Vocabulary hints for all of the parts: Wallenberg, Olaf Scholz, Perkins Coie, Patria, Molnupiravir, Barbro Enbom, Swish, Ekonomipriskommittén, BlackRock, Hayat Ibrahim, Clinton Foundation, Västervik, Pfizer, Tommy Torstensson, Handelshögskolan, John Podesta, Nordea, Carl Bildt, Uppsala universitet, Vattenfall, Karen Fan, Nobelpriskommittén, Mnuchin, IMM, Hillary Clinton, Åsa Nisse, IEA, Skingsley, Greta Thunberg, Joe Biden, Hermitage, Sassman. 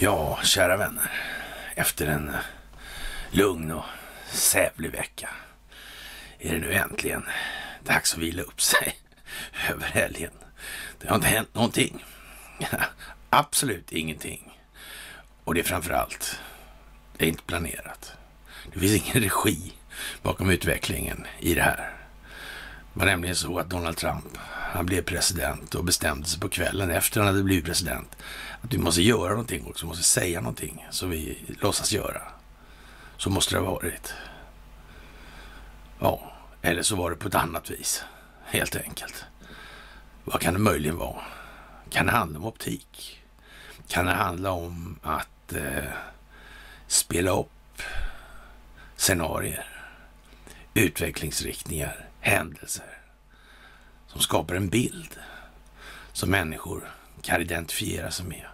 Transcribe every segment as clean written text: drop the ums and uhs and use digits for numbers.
Ja, kära vänner. Efter en lugn och sävlig vecka är det nu äntligen dags att vila upp sig över helgen. Det har inte hänt någonting. Absolut ingenting. Och det är framförallt, det är inte planerat. Det finns ingen regi bakom utvecklingen i det här. Det var nämligen så att Donald Trump, han blev president och bestämde sig på kvällen efter han hade blivit president att vi måste göra någonting också, måste säga någonting som vi låtsas göra. Så måste det ha varit. Ja, eller så var det på ett annat vis, helt enkelt. Vad kan det möjligen vara? Kan det handla om optik? Kan det handla om att spela upp scenarier, utvecklingsriktningar, händelser som skapar en bild som människor kan identifiera sig med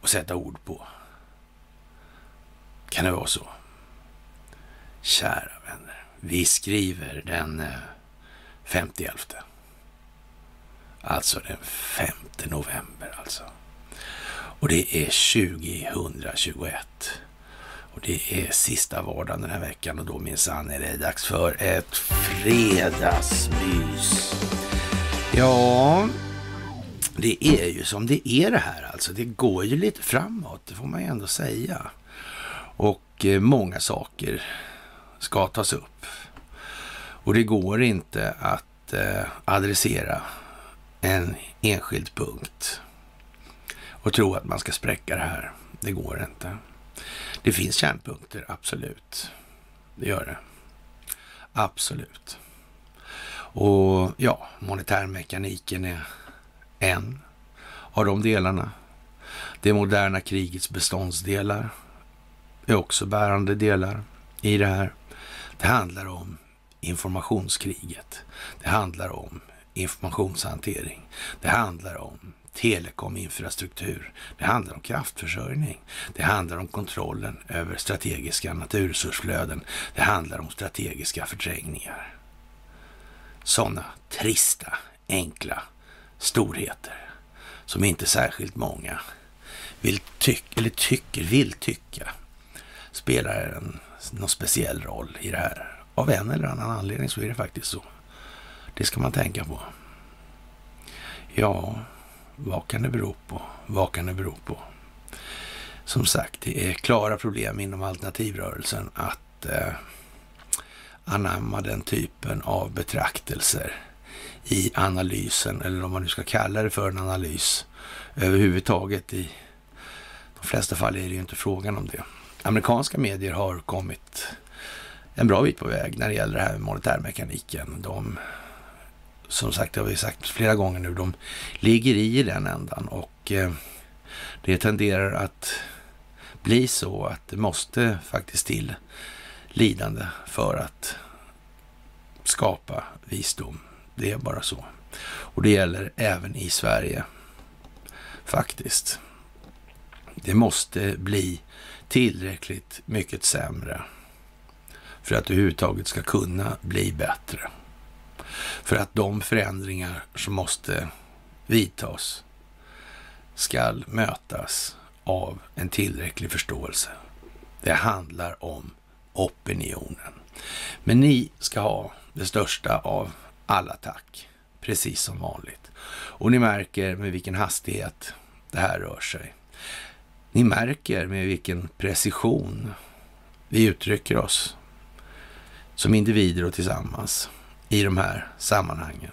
och sätta ord på? Kan det vara så? Kära vänner, vi skriver den 50/11. Alltså den 5 november alltså. Och det är 2021. Och det är sista vardagen den här veckan och då minsann är det dags för ett fredagsmys. Ja, det är ju som det är det här alltså. Det går ju lite framåt, det får man ju ändå säga. Och många saker ska tas upp. Och det går inte att adressera en enskild punkt och tro att man ska spräcka det här. Det går inte. Det finns kärnpunkter, absolut. Det gör det. Absolut. Och ja, monetärmekaniken är en av de delarna. Det moderna krigets beståndsdelar är också bärande delar i det här. Det handlar om informationskriget. Det handlar om informationshantering. Det handlar om telekominfrastruktur. Det handlar om kraftförsörjning. Det handlar om kontrollen över strategiska naturresursflöden. Det handlar om strategiska förträngningar. Sådana trista, enkla storheter som inte särskilt många vill tycka spelar någon speciell roll i det här. Av en eller annan anledning så är det faktiskt så. Det ska man tänka på. Ja, vad kan det bero på? Vad kan det bero på? Som sagt, det är klara problem inom alternativrörelsen att anamma den typen av betraktelser i analysen, eller om man nu ska kalla det för en analys överhuvudtaget. I de flesta fall är det ju inte frågan om det. Amerikanska medier har kommit en bra bit på väg när det gäller det här med monetärmekaniken. De, som sagt, det har vi sagt flera gånger nu, de ligger i den ändan och det tenderar att bli så att det måste faktiskt till lidande för att skapa visdom. Det är bara så. Och det gäller även i Sverige faktiskt. Det måste bli tillräckligt mycket sämre för att det överhuvudtaget ska kunna bli bättre. För att de förändringar som måste vidtas ska mötas av en tillräcklig förståelse. Det handlar om opinionen. Men ni ska ha det största av alla tack, precis som vanligt. Och ni märker med vilken hastighet det här rör sig. Ni märker med vilken precision vi uttrycker oss som individer och tillsammans i de här sammanhangen.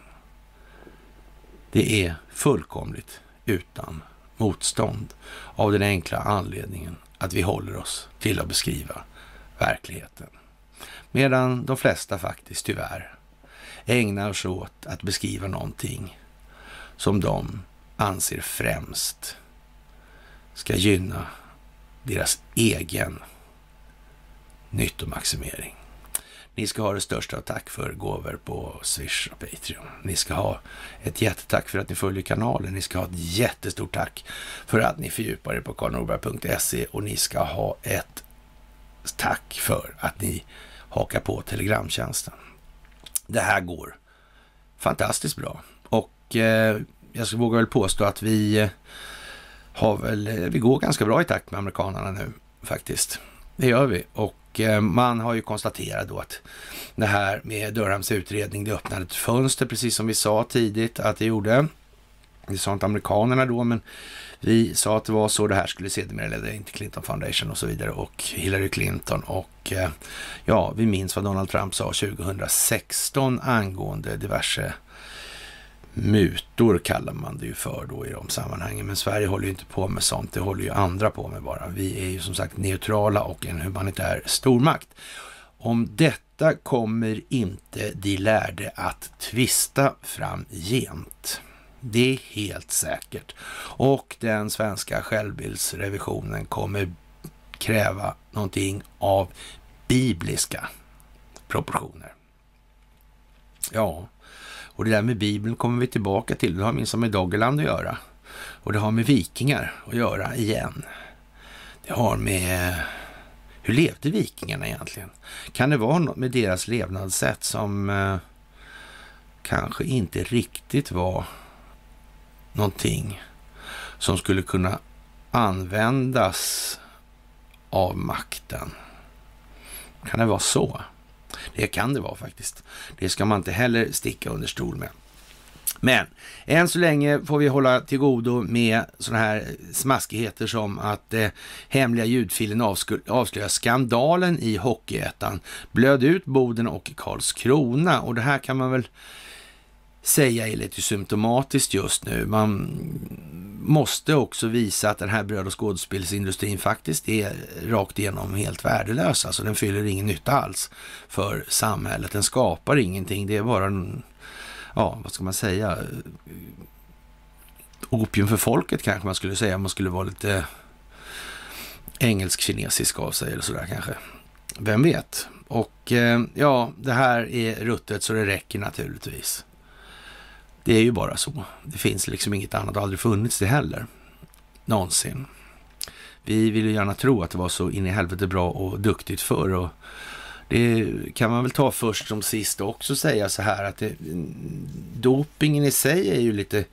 Det är fullkomligt utan motstånd av den enkla anledningen att vi håller oss till att beskriva verkligheten. Medan de flesta faktiskt tyvärr ägnar sig åt att beskriva någonting som de anser främst ska gynna deras egen nyttomaximering. Ni ska ha det största tack för gåvor på Swish och Patreon. Ni ska ha ett jättetack för att ni följer kanalen. Ni ska ha ett jättestort tack för att ni fördjupar er på karlnorberg.se och ni ska ha ett tack för att ni hakar på Telegramtjänsten. Det här går fantastiskt bra. Och jag vågar väl påstå att vi går ganska bra i takt med amerikanerna nu faktiskt. Det gör vi. Och man har ju konstaterat då att det här med Durhams utredning, det öppnade ett fönster, precis som vi sa tidigt att det gjorde. Det sa inte amerikanerna då, men vi sa att det var så det här skulle sedermera leda in till Clinton Foundation och så vidare, och Hillary Clinton. Och ja, vi minns vad Donald Trump sa 2016 angående diverse mutor, kallar man det ju för då i de sammanhangen. Men Sverige håller ju inte på med sånt, det håller ju andra på med bara. Vi är ju som sagt neutrala och en humanitär stormakt. Om detta kommer inte de lärde att tvista framgent. Det är helt säkert. Och den svenska självbildsrevisionen kommer kräva någonting av bibliska proportioner. Ja, och det där med Bibeln kommer vi tillbaka till. Det har minst med Doggerland att göra. Och det har med vikingar att göra igen. Det har med... Hur levde vikingarna egentligen? Kan det vara något med deras levnadssätt som kanske inte riktigt var... någonting som skulle kunna användas av makten. Kan det vara så? Det kan det vara faktiskt. Det ska man inte heller sticka under stol med. Men än så länge får vi hålla till godo med sådana här smaskigheter som att hemliga ljudfilen avslöjar skandalen i Hockeyettan, blöd ut Boden och Karlskrona. Och det här kan man väl säga är lite symptomatiskt just nu. Man måste också visa att den här bröd- och skådespelsindustrin faktiskt är rakt igenom helt värdelös. Alltså den fyller ingen nytta alls för samhället. Den skapar ingenting. Det är bara en, ja, vad ska man säga? Opium för folket kanske man skulle säga. Man skulle vara lite engelsk-kinesisk av sig eller sådär kanske. Vem vet? Och ja, det här är ruttet så det räcker naturligtvis. Det är ju bara så. Det finns liksom inget annat, aldrig funnits det heller. Någonsin. Vi vill ju gärna tro att det var så in i helvete bra och duktigt förr. Och det kan man väl ta först som sist och också säga så här att dopingen i sig är ju lite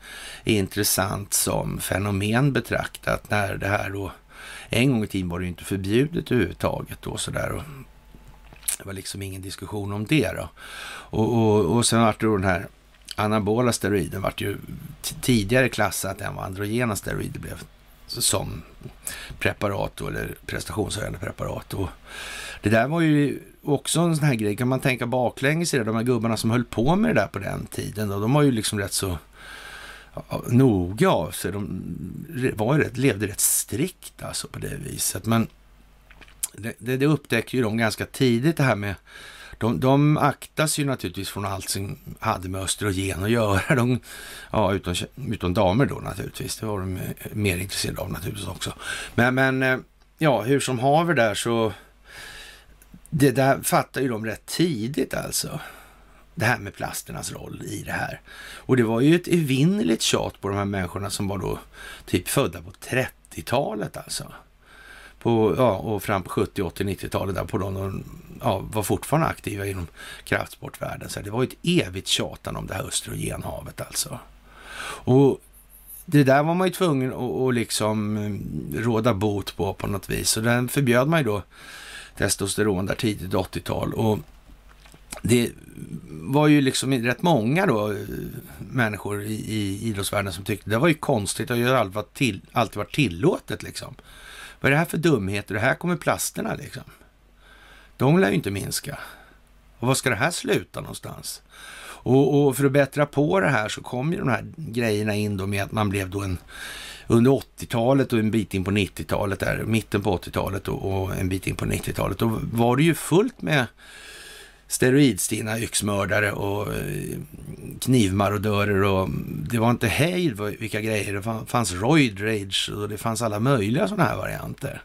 intressant som fenomen betraktat. När det här då, en gång i tiden var det ju inte förbjudet överhuvudtaget då sådär och det var liksom ingen diskussion om det då. Och sen var det då den här anabola steroiden vart ju tidigare klassat än vad androgena steroider blev som preparat då, eller prestationshöjande preparat. Och det där var ju också en sån här grej, kan man tänka baklänges i det, de här gubbarna som höll på med det där på den tiden då, de var ju liksom rätt så noga av sig, de var ju levde rätt strikt alltså på det viset. Men det upptäckte ju de ganska tidigt det här med. De aktas ju naturligtvis från allt som hade med östrogen att göra. Utom damer då naturligtvis. Det var de mer intresserade av naturligtvis också. Men ja, hur som haver där så... Det där fattar ju de rätt tidigt alltså. Det här med plasternas roll i det här. Och det var ju ett evinnerligt tjat på de här människorna som var då typ födda på 30-talet alltså. Och fram på 70-, 80-, 90-talet där på de var fortfarande aktiva inom kraftsportvärlden. Så det var ju ett evigt tjatan om det här östrogenhavet alltså. Och det där var man ju tvungen att liksom råda bot på något vis. Så den förbjöd man ju då testosteron där tidigt 80-tal. Och det var ju liksom rätt många då människor i idrottsvärlden som tyckte det var ju konstigt och det har alltid varit tillåtet liksom. Vad är det här för dumheter? Det här kommer plasterna liksom. De lär ju inte minska. Och vad ska det här sluta någonstans? Och för att bättra på det här så kom ju de här grejerna in då med att man blev då under 80-talet och en bit in på 90-talet där. Mitten på 80-talet och en bit in på 90-talet. Då var det ju fullt med steroidstinna yxmördare och knivmarodörer och det var inte hejd vilka grejer. Det fanns roid rage och det fanns alla möjliga sådana här varianter.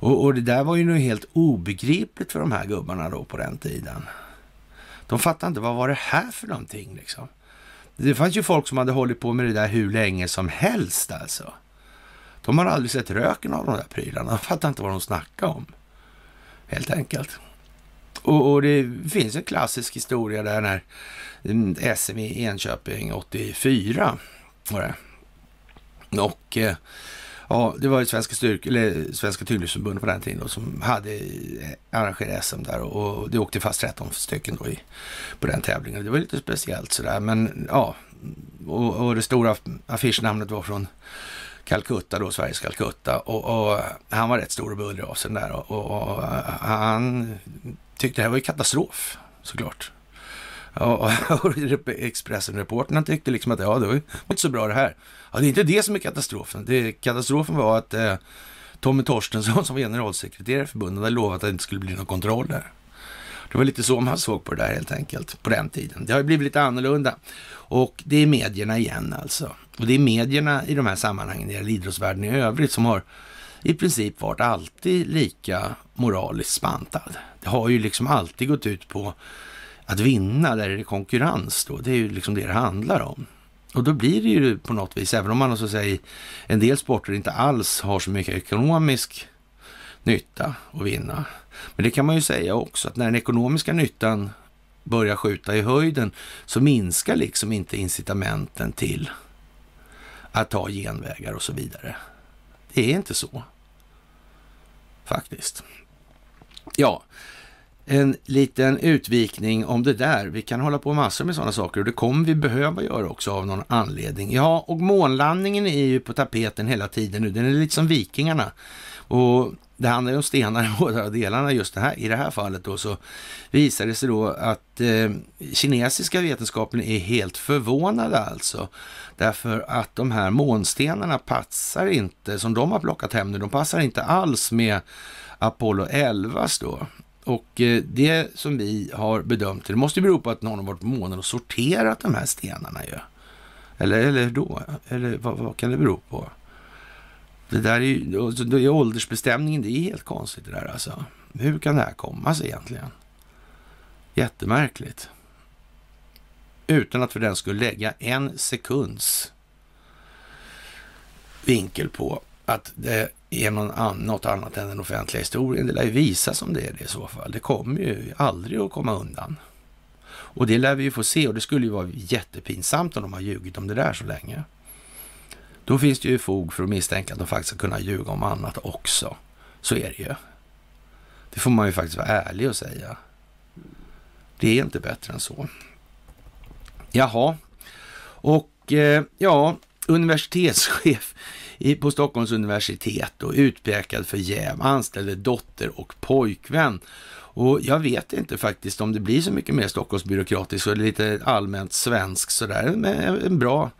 Och det där var ju nu helt obegripligt för de här gubbarna då på den tiden. De fattade inte, vad var det här för någonting liksom? Det fanns ju folk som hade hållit på med det där hur länge som helst alltså. De har aldrig sett röken av de där prylarna. De fattade inte vad de snackade om. Helt enkelt. Och det finns en klassisk historia där när SM i Enköping 84 var det. Och ja, det var ju Svenska Tyngdlyftsförbundet på den tiden då, som hade arrangerat SM där, och det åkte fast 13 stycken då på den tävlingen. Det var lite speciellt sådär, men ja, och det stora affischnamnet var från Calcutta då, Sveriges Calcutta, och han var rätt stor och bullrig av sig där, och han tyckte det här var ju katastrof såklart. Och Expressen-reporterna tyckte liksom att ja, det var inte så bra det här. Ja, det är inte det som är katastrofen. Katastrofen var att Tommy Torstensson som generalsekreterare i förbundet hade lovat att det inte skulle bli någon kontroll där. Det var lite så man såg på det där helt enkelt på den tiden. Det har ju blivit lite annorlunda. Och det är medierna igen alltså. Och det är medierna i de här sammanhangen, i idrottsvärlden i övrigt, som har i princip varit alltid lika moraliskt spantad. Det har ju liksom alltid gått ut på att vinna där det är konkurrens då, det är ju liksom det det handlar om. Och då blir det ju på något vis, även om man så säger en del sporter inte alls har så mycket ekonomisk nytta att vinna. Men det kan man ju säga också, att när den ekonomiska nyttan börjar skjuta i höjden så minskar liksom inte incitamenten till att ta genvägar och så vidare. Det är inte så. Faktiskt. Ja. En liten utvikning om det där. Vi kan hålla på massor med sådana saker, och det kommer vi behöva göra också av någon anledning. Ja, och månlandningen är ju på tapeten hela tiden nu. Den är lite som vikingarna. Och det handlar ju om stenar i båda delarna just det här. I det här fallet då så visar det sig då att kinesiska vetenskapen är helt förvånade alltså. Därför att de här månstenarna passar inte, som de har plockat hem nu, de passar inte alls med Apollo 11 då. Och det som vi har bedömt, det måste ju bero på att någon har varit på månen och sorterat de här stenarna ju. Eller då? Eller vad kan det bero på? Det där är ju, det är åldersbestämningen, det är helt konstigt det där alltså. Hur kan det här komma sig egentligen? Jättemärkligt. Utan att för den skulle lägga en sekunds vinkel på att det är något annat än den offentliga historien. Det lär ju visa som det är det i så fall. Det kommer ju aldrig att komma undan. Och det lär vi ju få se, och det skulle ju vara jättepinsamt om de har ljugit om det där så länge. Då finns det ju fog för att misstänka att de faktiskt ska kunna ljuga om annat också. Så är det ju. Det får man ju faktiskt vara ärlig och säga. Det är inte bättre än så. Jaha. Och ja, universitetschef på Stockholms universitet och utpekad för jäv, anställde dotter och pojkvän. Och jag vet inte faktiskt om det blir så mycket mer Stockholmsbyråkratiskt och lite allmänt svensk sådär, men en bra,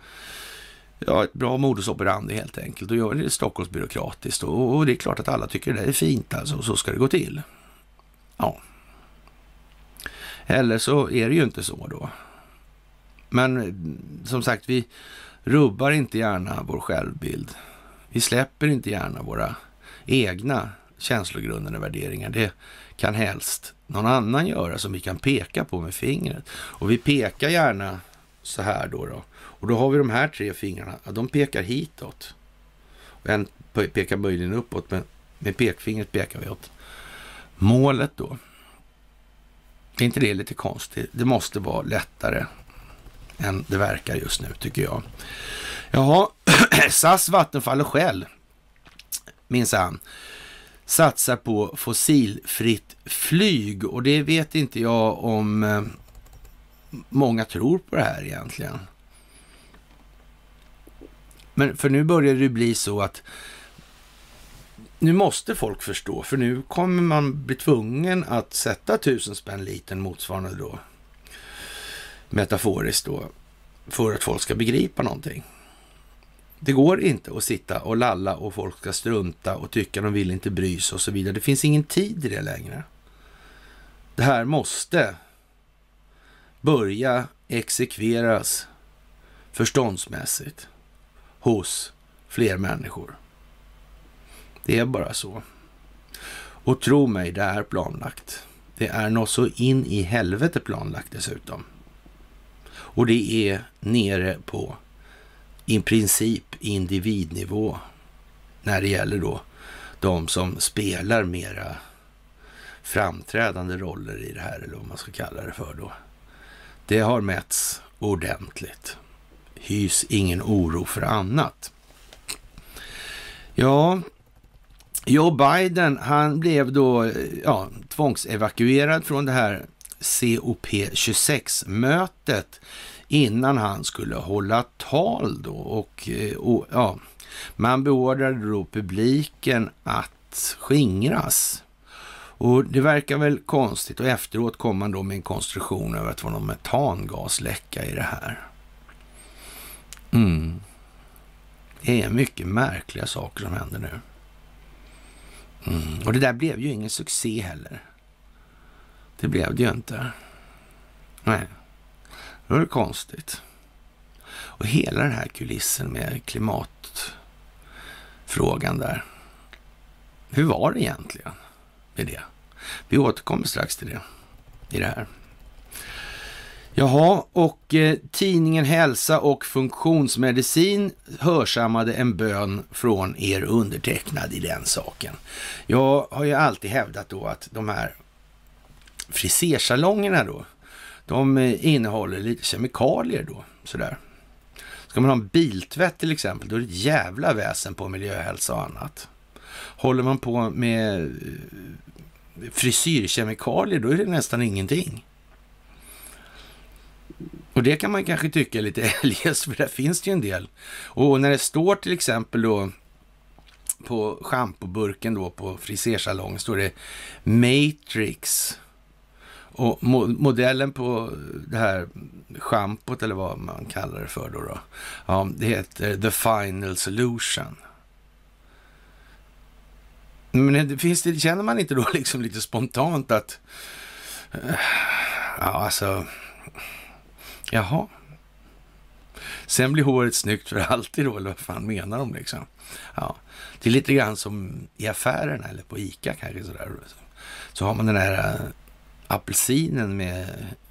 ja, ett bra modus operandi helt enkelt. Och gör det Stockholmsbyråkratiskt, och det är klart att alla tycker det är fint alltså, och så ska det gå till. Ja. Eller så är det ju inte så då. Men som sagt, vi rubbar inte gärna vår självbild. Vi släpper inte gärna våra egna känslogrunder och värderingar. Det kan helst någon annan göra som vi kan peka på med fingret. Och vi pekar gärna så här då. Och då har vi de här tre fingrarna. De pekar hitåt. Och en pekar möjligen uppåt, men med pekfingret pekar vi åt målet då. Är inte det lite konstigt? Det måste vara lättare än det verkar just nu, tycker jag. Jaha, SAS, Vattenfall och Shell minsann satsar på fossilfritt flyg, och det vet inte jag om många tror på det här egentligen. Men för nu börjar det bli så att nu måste folk förstå, för nu kommer man bli tvungen att sätta 1000 spänn liten motsvarande då, metaforiskt då, för att folk ska begripa någonting. Det går inte att sitta och lalla och folk ska strunta och tycka de vill inte bry sig och så vidare. Det finns ingen tid i det längre. Det här måste börja exekveras förståndsmässigt hos fler människor. Det är bara så. Och tro mig, det är planlagt. Det är något så in i helvete planlagt dessutom. Och det är nere på i princip individnivå när det gäller då de som spelar mera framträdande roller i det här, eller vad man ska kalla det för då. Det har mätts ordentligt. Hys ingen oro för annat. Ja, Joe Biden, han blev då tvångsevakuerad från det här COP26-mötet innan han skulle hålla tal då. Och man beordrade då publiken att skingras. Och det verkar väl konstigt, och efteråt kom man då med en konstruktion över att det var någon metangasläcka i det här. Mm. Det är mycket märkliga saker som händer nu. Mm. Och det där blev ju ingen succé heller. Det blev det ju inte. Nej. Det var konstigt. Och hela den här kulissen med klimatfrågan där. Hur var det egentligen? Det. Vi återkommer strax till det i det här. Jaha, och tidningen Hälsa och Funktionsmedicin hörsammade en bön från er undertecknad i den saken. Jag har ju alltid hävdat då att de här frisersalongerna då, de innehåller lite kemikalier då, sådär. Ska man ha en biltvätt till exempel, då är det ett jävla väsen på miljöhälsa och annat. Håller man på med frisyrkemikalier, då är det nästan ingenting. Och det kan man kanske tycka lite eljest, för där finns det ju en del. Och när det står till exempel då på schampoburken då på frisersalong står det Matrix. Och modellen på det här schampot, eller vad man kallar det för då, ja, det heter The Final Solution. Men det känner man inte då liksom lite spontant att jaha. Sen blir håret snyggt för alltid då, eller vad fan menar de liksom? Ja, det är lite grann som i affärerna eller på ICA kanske sådär. Så har man den här apelsinen med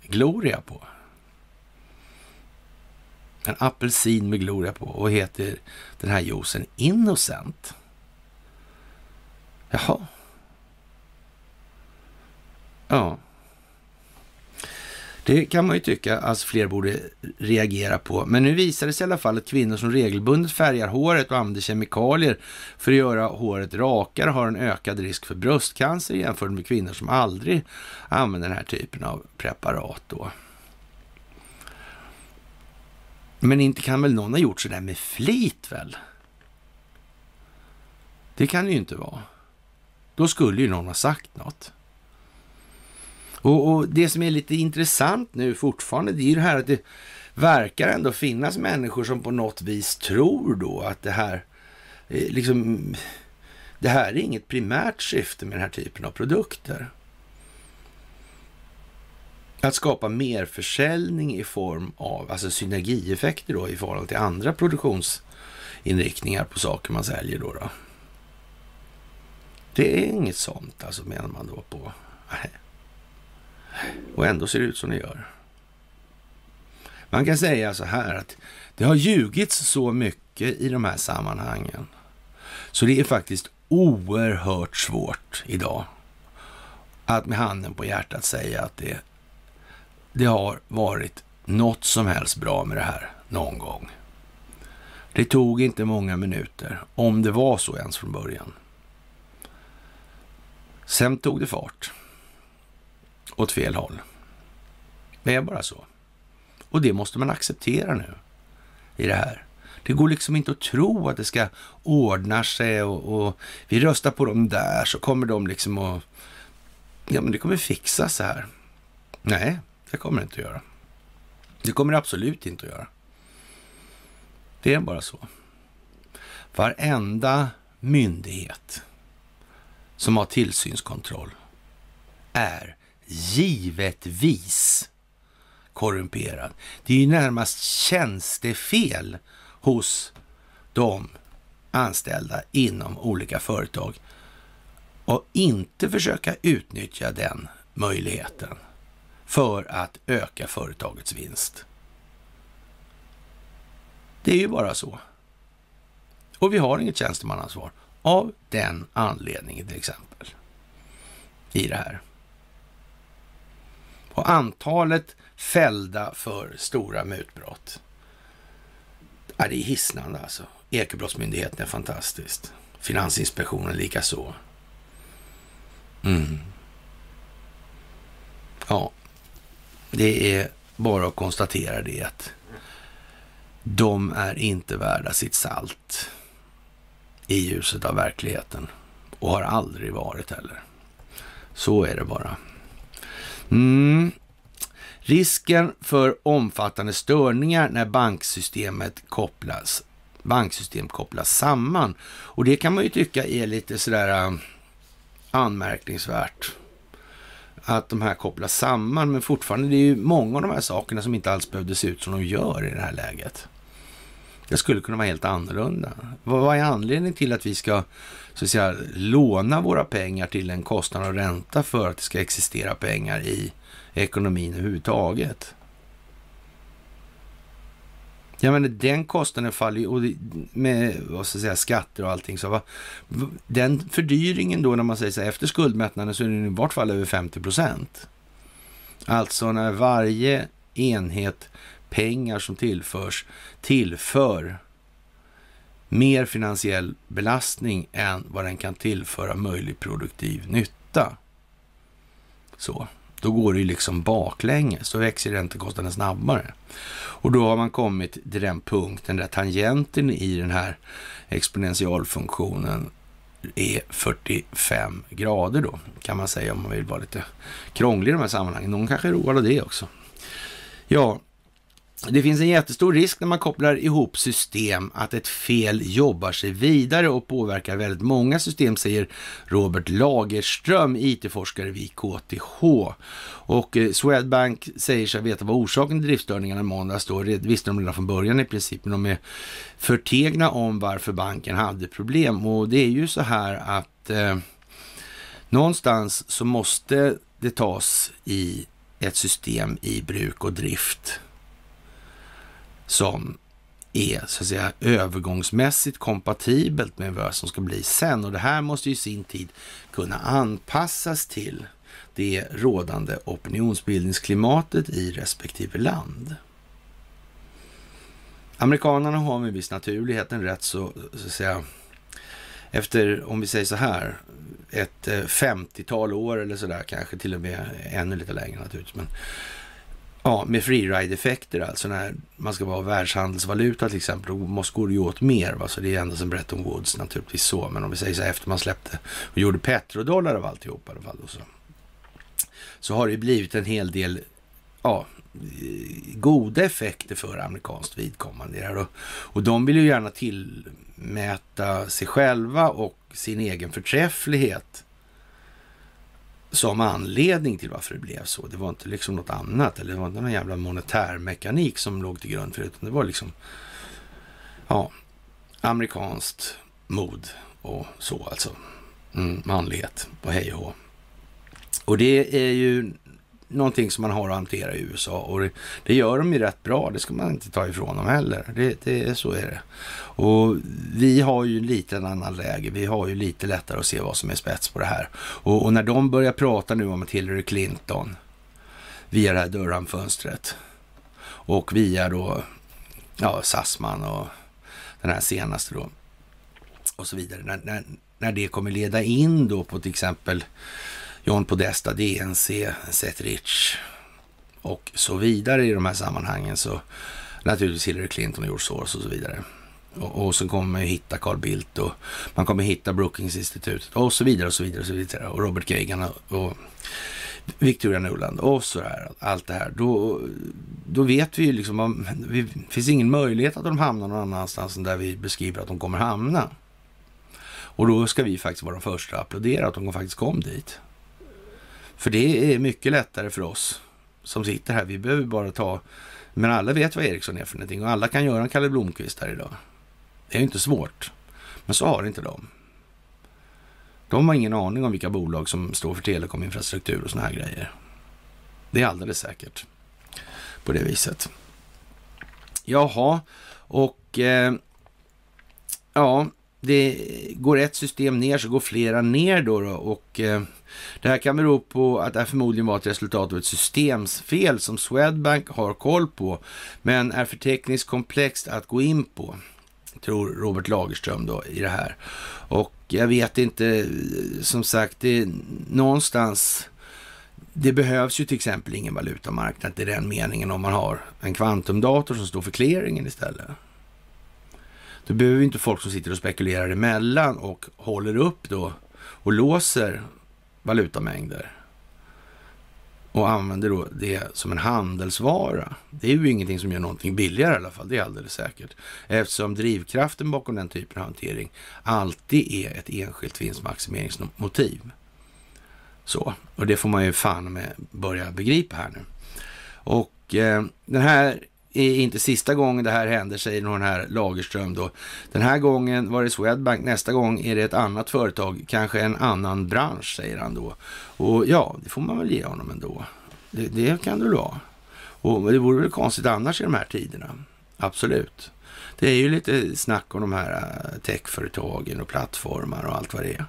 Gloria på. En apelsin med Gloria på, och heter den här juicen Innocent. Jaha. Ja. Det kan man ju tycka att fler borde reagera på. Men nu visar det sig i alla fall att kvinnor som regelbundet färgar håret och använder kemikalier för att göra håret rakare har en ökad risk för bröstcancer jämfört med kvinnor som aldrig använder den här typen av preparat då. Men inte kan väl någon ha gjort sådär med flit väl? Det kan ju inte vara. Då skulle ju någon ha sagt något. Och det som är lite intressant nu fortfarande, det är ju det här att det verkar ändå finnas människor som på något vis tror då att det här liksom, det här är inget primärt syfte med den här typen av produkter. Att skapa mer försäljning i form av, alltså synergieffekter då, i förhållande till andra produktionsinriktningar på saker man säljer då. Det är inget sånt, alltså, menar man då på. Och ändå ser det ut som det gör. Man kan säga så här att det har ljugits så mycket i de här sammanhangen. Så det är faktiskt oerhört svårt idag att med handen på hjärtat säga att det har varit något som helst bra med det här någon gång. Det tog inte många minuter, om det var så ens från början. Sen tog det fart åt fel håll. Det är bara så. Och det måste man acceptera nu i det här. Det går liksom inte att tro att det ska ordna sig och vi röstar på dem där så kommer de liksom att, ja men det kommer fixa så här. Nej, det kommer det inte att göra. Det kommer det absolut inte att göra. Det är bara så. Varenda myndighet som har tillsynskontroll är givetvis korrumperad. Det är ju närmast tjänstefel hos de anställda inom olika företag och inte försöka utnyttja den möjligheten för att öka företagets vinst. Det är ju bara så. Och vi har inget tjänstemannaansvar. Av den anledningen till exempel i det här. och antalet fällda för stora mutbrott. Ja, det är hisnande alltså. Ekobrottsmyndigheten är fantastiskt. Finansinspektionen lika så. Mm. Ja, det är bara att konstatera det att de är inte värda sitt salt i ljuset av verkligheten och har aldrig varit heller. Så är det bara. Mm. Risken för omfattande störningar när banksystem kopplas samman. Och det kan man ju tycka är lite sådär anmärkningsvärt. Att de här kopplas samman, men fortfarande det är ju många av de här sakerna som inte alls behövde se ut som de gör i det här läget. Det skulle kunna vara helt annorlunda. Vad är anledningen till att vi ska så att säga, låna våra pengar till en kostnad och ränta för att det ska existera pengar i ekonomin överhuvudtaget? Jag menar, den kostnaden faller ju med vad ska jag säga, skatter och allting. Så, va? Den fördyringen då när man säger så här, efter skuldmättnaden så är den i vart fall över 50%. Alltså när varje enhet pengar som tillförs tillför mer finansiell belastning än vad den kan tillföra möjlig produktiv nytta. Så. Då går det ju liksom baklänges, så växer räntekostnaden snabbare. Och då har man kommit till den punkten där tangenten i den här exponentialfunktionen är 45 grader då, kan man säga om man vill vara lite krånglig i de här sammanhangen. Någon kanske roar av det också. Ja, det finns en jättestor risk när man kopplar ihop system att ett fel jobbar sig vidare och påverkar väldigt många system, säger Robert Lagerström, IT-forskare vid KTH. Och Swedbank säger sig veta vad orsaken till driftstörningarna i måndags då. Det visste de redan från början i princip, men de är förtegna om varför banken hade problem. Och det är ju så här att någonstans så måste det tas i ett system i bruk och drift som är så att säga övergångsmässigt kompatibelt med vad som ska bli sen, och det här måste ju i sin tid kunna anpassas till det rådande opinionsbildningsklimatet i respektive land. Amerikanerna har med viss naturligheten rätt så att säga efter, om vi säger så här, ett 50-tal år eller sådär, kanske till och med ännu lite längre naturligtvis, men ja, med freeride-effekter, alltså när man ska vara världshandelsvaluta till exempel, då måste gå ju åt mer, va? Så det är ändå som Bretton Woods naturligtvis så, men om vi säger så här, efter man släppte och gjorde petrodollar av alltihop i alla fall, så har det blivit en hel del, ja, goda effekter för amerikanskt vidkommande där, och de vill ju gärna tillmäta sig själva och sin egen förträfflighet som anledning till varför det blev så. Det var inte liksom något annat, eller det var inte någon jävla monetär mekanik som låg till grund för det, utan det var liksom ja, amerikanskt mod och så alltså. Manlighet och hej och hå. Och det är ju någonting som man har att hantera i USA, och det gör de ju rätt bra, det ska man inte ta ifrån dem heller, så är det. Och vi har ju lite en annan läge, vi har ju lite lättare att se vad som är spets på det här, och när de börjar prata nu om Hillary Clinton via det här Durham-fönstret och via då ja, Sassman och den här senaste då och så vidare, när det kommer leda in då på till exempel John Podesta, DNC, Setrich och så vidare i de här sammanhangen, så naturligtvis Hillary Clinton och George Soros och så vidare. Och så kommer man ju hitta Carl Bildt, och man kommer hitta Brookings-institutet och så vidare och så vidare och så vidare, och Robert Kagan och Victoria Nuland och sådär, allt det här. Då vet vi ju liksom, det finns ingen möjlighet att de hamnar någon annanstans än där vi beskriver att de kommer hamna. Och då ska vi faktiskt vara de första att applådera att de faktiskt kom dit. För det är mycket lättare för oss som sitter här. Vi behöver bara ta... Men alla vet vad Ericsson är för någonting. Och alla kan göra en Kalle Blomqvist här idag. Det är ju inte svårt. Men så har inte de. De har ingen aning om vilka bolag som står för telekominfrastruktur och såna här grejer. Det är alldeles säkert. På det viset. Jaha. Och... ja, det går ett system ner så går flera ner då. Och... Det här kan bero på att det förmodligen var ett resultat av ett systemsfel som Swedbank har koll på, men är för tekniskt komplext att gå in på, tror Robert Lagerström då i det här. Och jag vet inte, som sagt, det någonstans... Det behövs ju till exempel ingen valutamarknad i den meningen om man har en kvantumdator som står för clearingen istället. Då behöver vi inte folk som sitter och spekulerar emellan och håller upp då och låser valutamängder och använder då det som en handelsvara. Det är ju ingenting som gör någonting billigare i alla fall, det är alldeles säkert. Eftersom drivkraften bakom den typen av hantering alltid är ett enskilt vinstmaximeringsmotiv. Så, och det får man ju fan med börja begripa här nu. Och den här är inte sista gången det här händer, säger den här Lagerström då. Den här gången var det Swedbank, nästa gång är det ett annat företag, kanske en annan bransch, säger han då. Och ja, det får man väl ge honom ändå. Det kan du ha. Och det vore väl konstigt annars i de här tiderna. Absolut. Det är ju lite snack om de här techföretagen och plattformar och allt vad det är.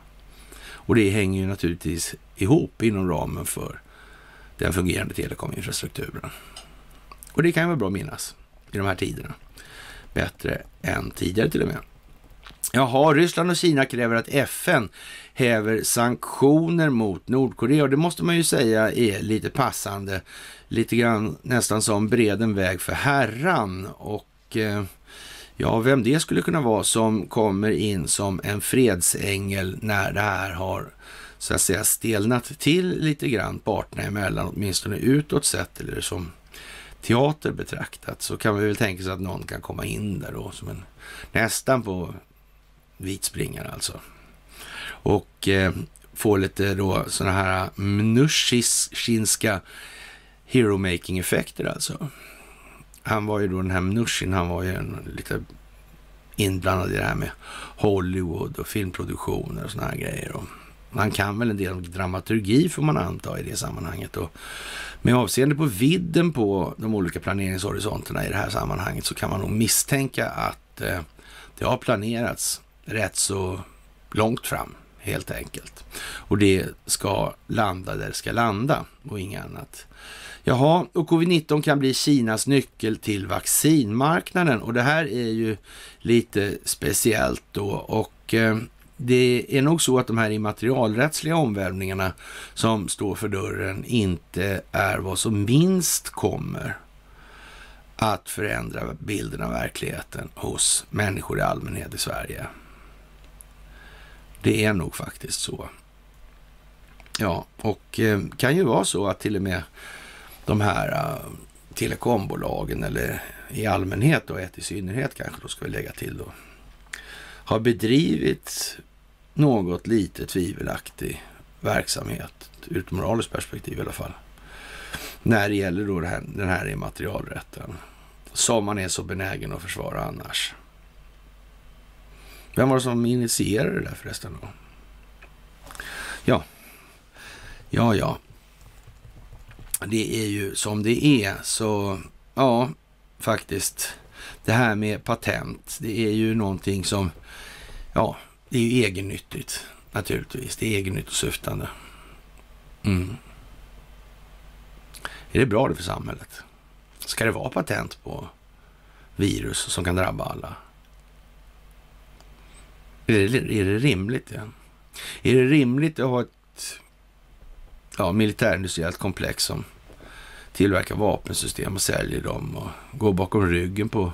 Och det hänger ju naturligtvis ihop inom ramen för den fungerande telekominfrastrukturen. Och det kan ju vara bra att minnas i de här tiderna. Bättre än tidigare till och med. Jaha, Ryssland och Kina kräver att FN häver sanktioner mot Nordkorea. Och det måste man ju säga är lite passande. Lite grann nästan som breden väg för herran. Och ja, vem det skulle kunna vara som kommer in som en fredsängel när det här har så att säga stelnat till lite grann parterna emellan, åtminstone utåt sett eller som teater betraktat, så kan vi väl tänka sig att någon kan komma in där då som en nästan på vitspringare alltså. Och få lite då sådana här mnuschinska hero-making-effekter alltså. Han var ju då den här Mnuchin, han var ju lite inblandad i det här med Hollywood och filmproduktioner och såna här grejer. Och han kan väl en del om dramaturgi får man anta i det sammanhanget. Och med avseende på vidden på de olika planeringshorisonterna i det här sammanhanget så kan man nog misstänka att det har planerats rätt så långt fram helt enkelt. Och det ska landa där det ska landa och inget annat. Jaha, och covid-19 kan bli Kinas nyckel till vaccinmarknaden och det här är ju lite speciellt då och det är nog så att de här immaterialrättsliga omvälvningarna som står för dörren inte är vad som minst kommer att förändra bilden av verkligheten hos människor i allmänhet i Sverige. Det är nog faktiskt så. Ja, och kan ju vara så att till och med de här telekombolagen eller i allmänhet och i synnerhet kanske då ska vi lägga till då, har bedrivit något lite tvivelaktig verksamhet ur ett moraliskt perspektiv i alla fall. När det gäller då den här immaterialrätten som man är så benägen att försvara annars. Vem var det som initierade det där förresten då? Ja. Det är ju som det är, så ja, faktiskt. Det här med patent, det är ju någonting som, ja, det är ju egennyttigt naturligtvis. Det är egennytt och syftande. Mm. Är det bra det för samhället? Ska det vara patent på virus som kan drabba alla? Är det rimligt igen? Är det rimligt att ha ett militärindustriellt komplex som tillverkar vapensystem och säljer dem och går bakom ryggen på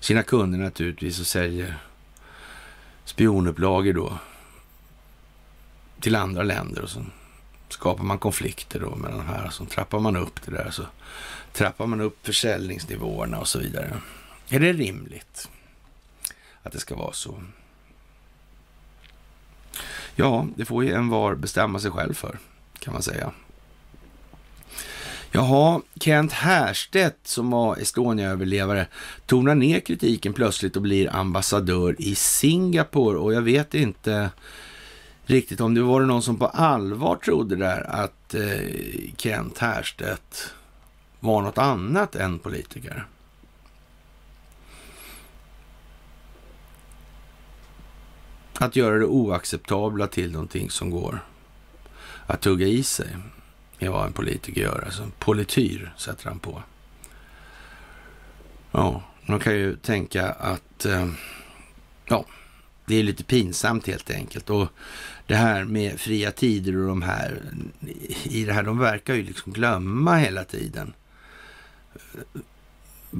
sina kunder naturligtvis och säljer spionupplagor då till andra länder och så skapar man konflikter då med den här och så trappar man upp det där så trappar man upp försäljningsnivåerna och så vidare. Är det rimligt att det ska vara så? Ja, det får ju en var bestämma sig själv för, kan man säga. Jaha, Kent Härstedt som var Estonia-överlevare tonar ner kritiken plötsligt och blir ambassadör i Singapore. Och jag vet inte riktigt om det var någon som på allvar trodde där att Kent Härstedt var något annat än politiker. Att göra det oacceptabla till någonting som går att tugga i sig är vad en politiker gör. Alltså polityr sätter han på. Ja, man kan ju tänka att ja, det är lite pinsamt helt enkelt. Och det här med fria tider och de här i det här, de verkar ju liksom glömma hela tiden.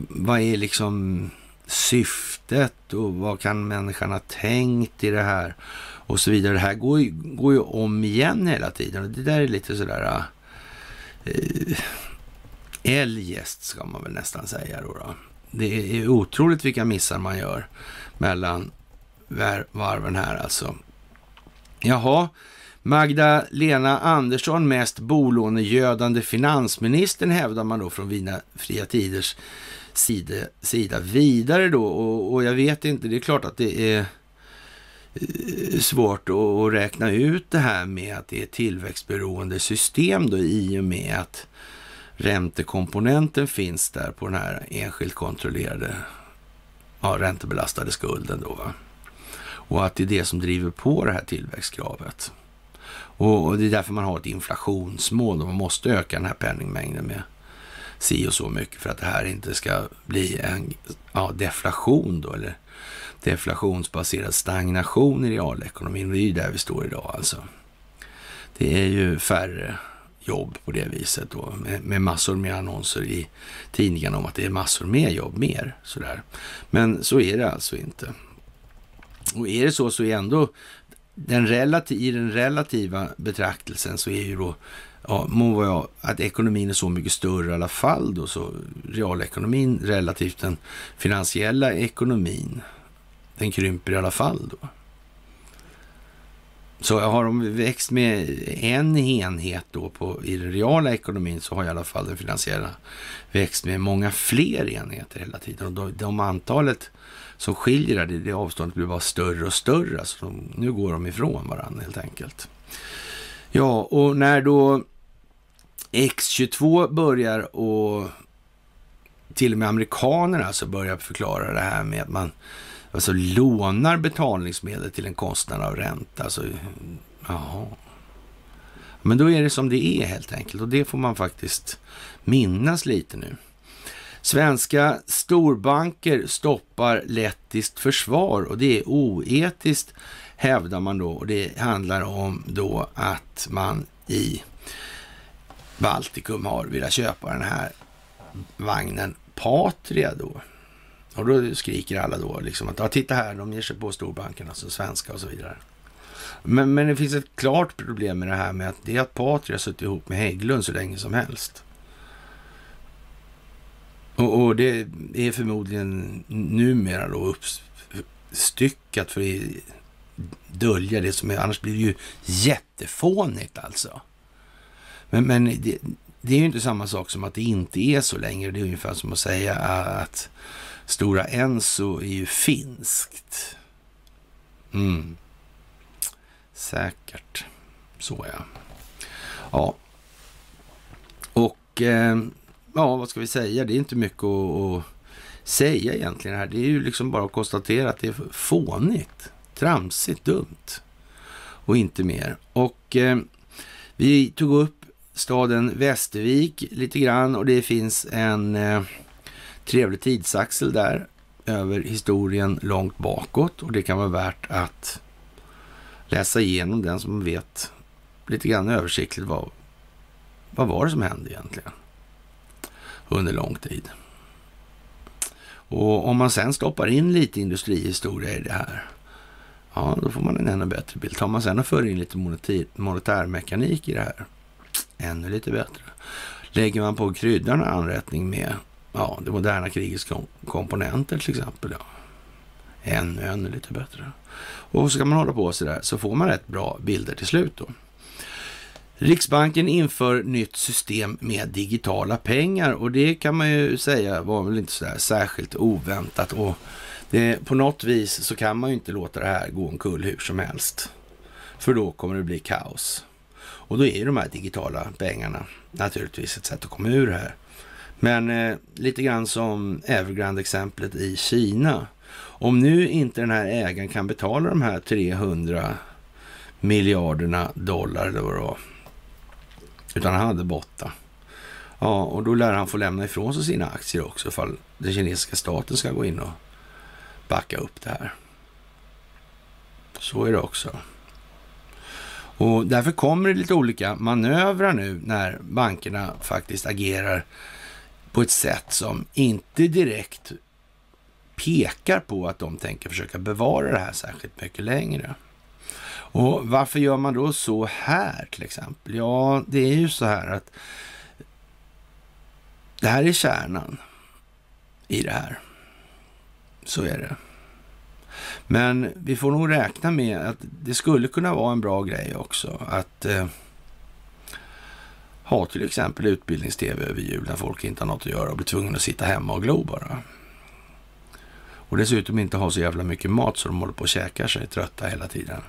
Vad är liksom syftet och vad kan människan ha tänkt i det här och så vidare. Det här går ju om igen hela tiden och det där är lite sådär eljest ska man väl nästan säga då. Det är otroligt vilka missar man gör mellan varven här alltså. Jaha, Magdalena Andersson, mest bolånegödande finansministern, hävdar man då från Fria Tiders sida vidare då. Och jag vet inte, det är klart att det är svårt att räkna ut det här med att det är ett tillväxtberoende system då, i och med att räntekomponenten finns där på den här enskilt kontrollerade, ja, räntebelastade skulden då va. Och att det är det som driver på det här tillväxtkravet. Och det är därför man har ett inflationsmål och man måste öka den här penningmängden med si och så mycket för att det här inte ska bli en deflation då, eller deflationsbaserad stagnation i realekonomin. Det är ju där vi står idag alltså. Det är ju färre jobb på det viset då, med massor med annonser i tidningarna om att det är massor med jobb, mer sådär. Men så är det alltså inte. Och är det så är ändå i den relativa betraktelsen så är ju då, ja, att ekonomin är så mycket större i alla fall då, så realekonomin relativt den finansiella ekonomin, den krymper i alla fall då. Så har de växt med en enhet då i den reala ekonomin, så har i alla fall den finansiella växt med många fler enheter hela tiden. Och de antalet som skiljer det avståndet blir bara större och större. Alltså nu går de ifrån varandra helt enkelt. Ja, och när då X22 börjar, och till och med amerikanerna alltså börjar förklara det här med att man alltså lånar betalningsmedel till en kostnad av ränta. Alltså, jaha. Men då är det som det är helt enkelt. Och det får man faktiskt minnas lite nu. Svenska storbanker stoppar lettiskt försvar. Och det är oetiskt, hävdar man då. Och det handlar om då att man i Baltikum har velat köpa den här vagnen Patria då. Och då skriker alla då liksom att ja, titta här, de ger sig på storbankerna, alltså svenska och så vidare. Men det finns ett klart problem med det här med att det är att Patria suttit ihop med Hägglund så länge som helst. Och det är förmodligen numera då uppstyckat för att dölja det som är, annars blir det ju jättefånigt alltså. Men det är ju inte samma sak som att det inte är så längre. Det är ungefär som att säga att Stora Enso är ju finskt. Mm. Säkert. Så ja. Ja. Och ja, vad ska vi säga? Det är inte mycket att säga egentligen här. Det är ju liksom bara att konstatera att det är fånigt, tramsigt, dumt. Och inte mer. Och vi tog upp staden Västervik lite grann. Och det finns en trevlig tidsaxel där över historien långt bakåt, och det kan vara värt att läsa igenom den som vet lite grann översiktligt vad var det som hände egentligen under lång tid. Och om man sen stoppar in lite industrihistoria i det här, ja, då får man en ännu bättre bild. Tar man sen och för in lite monetärmekanik i det här, ännu lite bättre. Lägger man på kryddarna anrättning med det moderna krigets komponenter till exempel. Ja. Ännu lite bättre. Och så kan man hålla på sådär, så får man rätt bra bilder till slut då. Riksbanken inför nytt system med digitala pengar. Och det kan man ju säga var väl inte sådär särskilt oväntat. Och det, på något vis så kan man ju inte låta det här gå omkull hur som helst. För då kommer det bli kaos. Och då är ju de här digitala pengarna naturligtvis ett sätt att komma ur det här. Men lite grann som Evergrande-exemplet i Kina. Om nu inte den här ägaren kan betala de här 300 miljarderna dollar eller vad det var, utan han hade botta. Ja, och då lär han få lämna ifrån sig sina aktier också ifall den kinesiska staten ska gå in och backa upp det här. Så är det också. Och därför kommer det lite olika manövrar nu när bankerna faktiskt agerar på ett sätt som inte direkt pekar på att de tänker försöka bevara det här särskilt mycket längre. Och varför gör man då så här till exempel? Ja, det är ju så här att det här är kärnan i det här. Så är det. Men vi får nog räkna med att det skulle kunna vara en bra grej också att ha till exempel utbildnings-tv över jul när folk inte har något att göra och blir tvungna att sitta hemma och glo bara. Och dessutom inte ha så jävla mycket mat så de håller på att käka sig trötta hela tiden.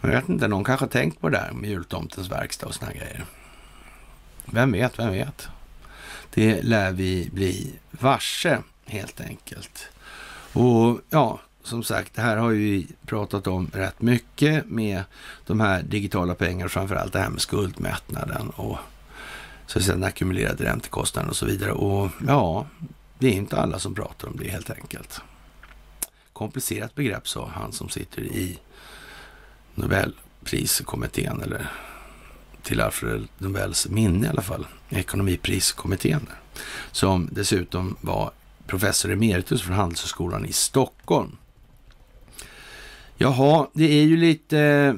Jag vet inte, någon kanske har tänkt på det där med jultomtens verkstad och såna grejer. Vem vet, vem vet. Det lär vi bli varse helt enkelt. Och ja, som sagt, det här har vi pratat om rätt mycket med de här digitala pengarna, framförallt det här med skuldmättnaden och så sedan ackumulerade räntekostnaden och så vidare. Och ja, det är inte alla som pratar om det helt enkelt. Komplicerat begrepp, sa han som sitter i Nobelpriskommittén, eller till Alfred Nobels minne i alla fall, Ekonomipriskommittén, som dessutom var professor emeritus från Handelshögskolan i Stockholm. Jaha, det är ju lite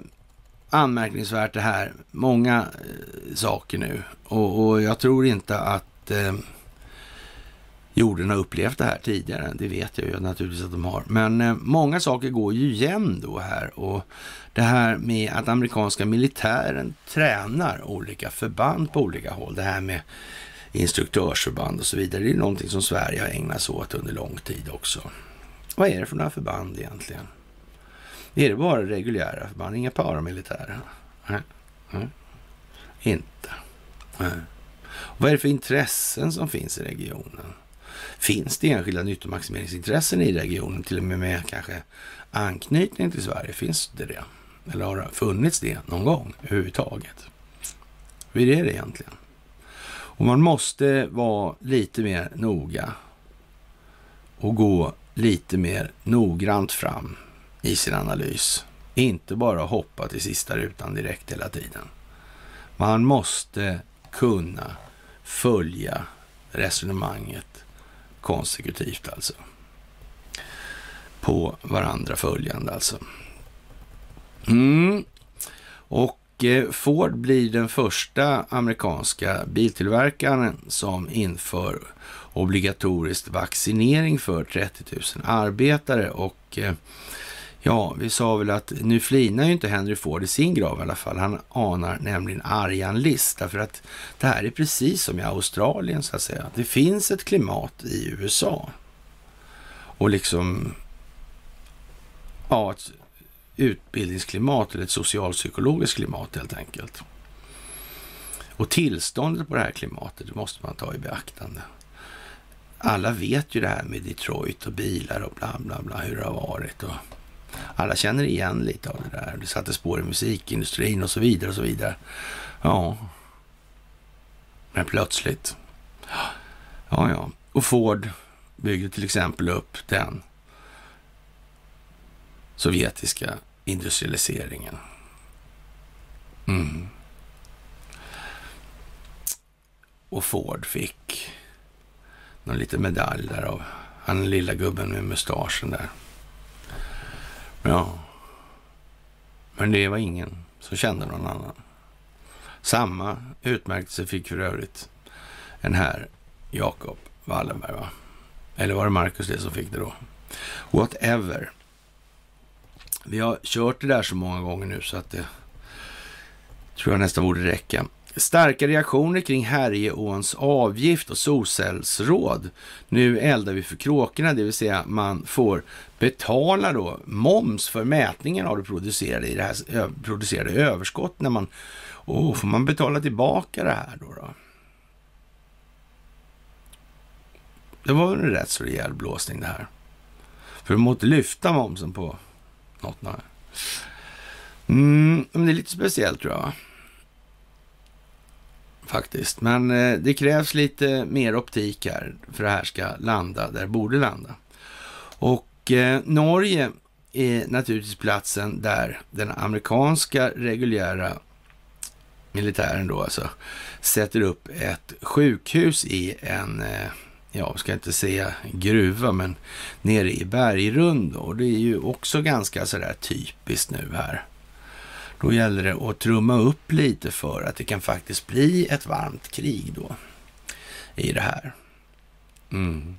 anmärkningsvärt det här. Många saker nu. Och jag tror inte att jorden har upplevt det här tidigare. Det vet jag ju naturligtvis att de har. Men många saker går ju igen då här. Och det här med att amerikanska militären tränar olika förband på olika håll. Det här med instruktörsförband och så vidare. Det är någonting som Sverige har ägnat sig åt under lång tid också. Vad är det för några förband egentligen? Är det bara reguljära förband? Inga paramilitära? Nej. Inte. Nej. Vad är det för intressen som finns i regionen? Finns det enskilda nyttomaximeringsintressen i regionen? Till och med kanske anknytning till Sverige. Finns det det? Eller har det funnits det någon gång överhuvudtaget? Hur är det egentligen? Och man måste vara lite mer noga och gå lite mer noggrant fram i sin analys. Inte bara hoppa till sista rutan direkt hela tiden. Man måste kunna följa resonemanget konsekutivt alltså. På varandra följande alltså. Och Ford blir den första amerikanska biltillverkaren som inför obligatorisk vaccinering för 30 000 arbetare. Och ja, vi sa väl att nu flinar ju inte Henry Ford i sin grav i alla fall. Han anar nämligen argan list, därför att det här är precis som i Australien så att säga. Det finns ett klimat i USA och liksom ja, ett utbildningsklimat eller ett socialpsykologiskt klimat helt enkelt. Och tillståndet på det här klimatet, det måste man ta i beaktande. Alla vet ju det här med Detroit och bilar och bla bla bla, hur det har varit, och alla känner igen lite av det där. Det satte spår i musikindustrin och så vidare och så vidare. Ja. Men plötsligt. Ja. Och Ford byggde till exempel upp den sovjetiska industrialiseringen. Och Ford fick någon liten medalj där av han lilla gubben med mustaschen där. Ja. Men det var ingen som kände någon annan. Samma utmärkelse fick för övrigt en här Jakob Wallenberg, va? Eller var det Marcus det som fick det då? Whatever. Vi har kört det där så många gånger nu så att det tror jag nästan borde räcka. Starka reaktioner kring Härjeåns avgift och solcellsråd. Nu eldar vi för kråkorna, det vill säga man får betala då moms för mätningen av det producerade, i det här producerade överskott. När man, får man betala tillbaka det här då? Det var en rätt så rejäl blåsning det här. För man måste lyfta momsen på något. Men det är lite speciellt tror jag. faktiskt. Men det krävs lite mer optik här för det här ska landa där det borde landa. Och Norge är naturligtvis platsen där den amerikanska reguljära militären då alltså sätter upp ett sjukhus i en, ja, ska inte säga gruva, men nere i bergrund. Och det är ju också ganska sådär typiskt nu här. Då gäller det att trumma upp lite för att det kan faktiskt bli ett varmt krig då i det här. Mm.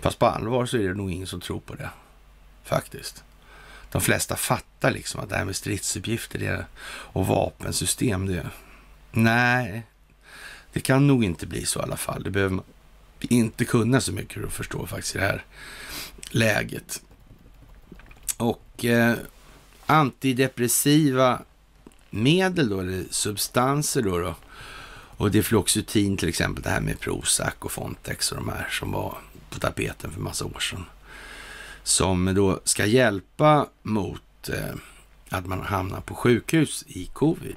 Fast på allvar så är det nog ingen som tror på det faktiskt. De flesta fattar liksom att det här med stridsuppgifter det, och vapensystem det. Nej, det kan nog inte bli så i alla fall. Det behöver man inte kunna så mycket för att förstå faktiskt i det här läget. Och antidepressiva medel då, eller substanser då. Och det är fluoxetin till exempel, det här med Prozac och Fontex och de här som var på tapeten för massa år sedan. Som då ska hjälpa mot att man hamnar på sjukhus i covid.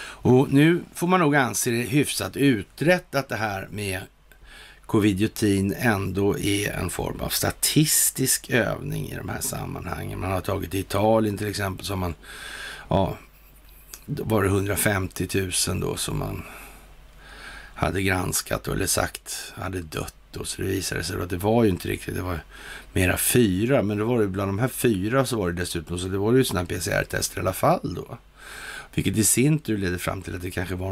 Och nu får man nog anse det hyfsat utrett att det här med covidiotin ändå är en form av statistisk övning i de här sammanhangen. Man har tagit i Italien till exempel, som man, ja, var det 150 000 då som man hade granskat eller sagt hade dött. Då, så det visade sig att det var ju inte riktigt, det var mera 4, men det var ju bland de här 4 så var det dessutom så det var ju sådana PCR-tester i alla fall då. Vilket i sin tur ledde fram till att det kanske var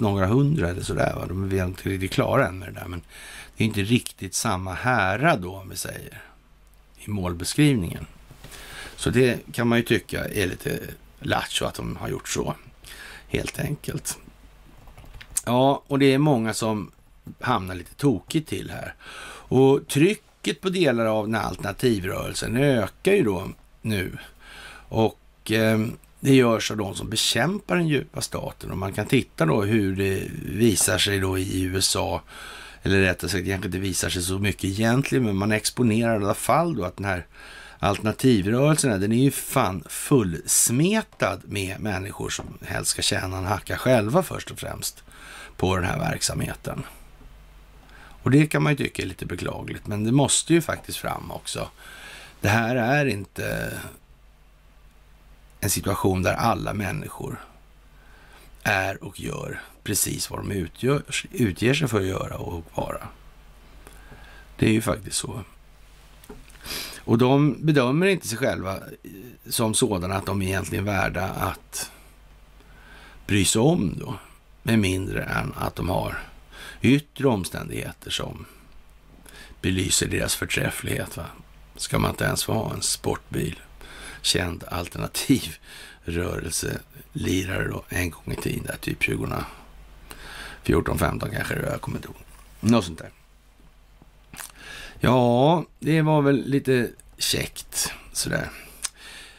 några hundra eller sådär va. De är inte riktigt klara än med det där, men det är inte riktigt samma härad då om vi säger i målbeskrivningen. Så det kan man ju tycka är lite lattjo att de har gjort så helt enkelt. Ja, och det är många som hamnar lite tokigt till här. Och trycket på delar av den alternativrörelsen ökar ju då nu. Och det görs av de som bekämpar den djupa staten. Och man kan titta då hur det visar sig då i USA. Eller rättare sagt egentligen det visar sig så mycket egentligen. Men man exponerar i alla fall då att den här alternativrörelsen här, den är ju fan fullsmetad med människor som helst ska tjäna en hacka själva först och främst på den här verksamheten. Och det kan man ju tycka är lite beklagligt. Men det måste ju faktiskt fram också. Det här är inte en situation där alla människor är och gör precis vad de utger sig för att göra och vara. Det är ju faktiskt så. Och de bedömer inte sig själva som sådana att de är egentligen värda att bry sig om då. Med mindre än att de har yttre omständigheter som belyser deras förträfflighet. Va? Ska man inte ens ha en sportbil? Känd alternativ rörelselirare då en gång i tiden där, typ 2014-15 kanske jag kommer inte ihåg. Något sånt där. Ja, det var väl lite käckt sådär.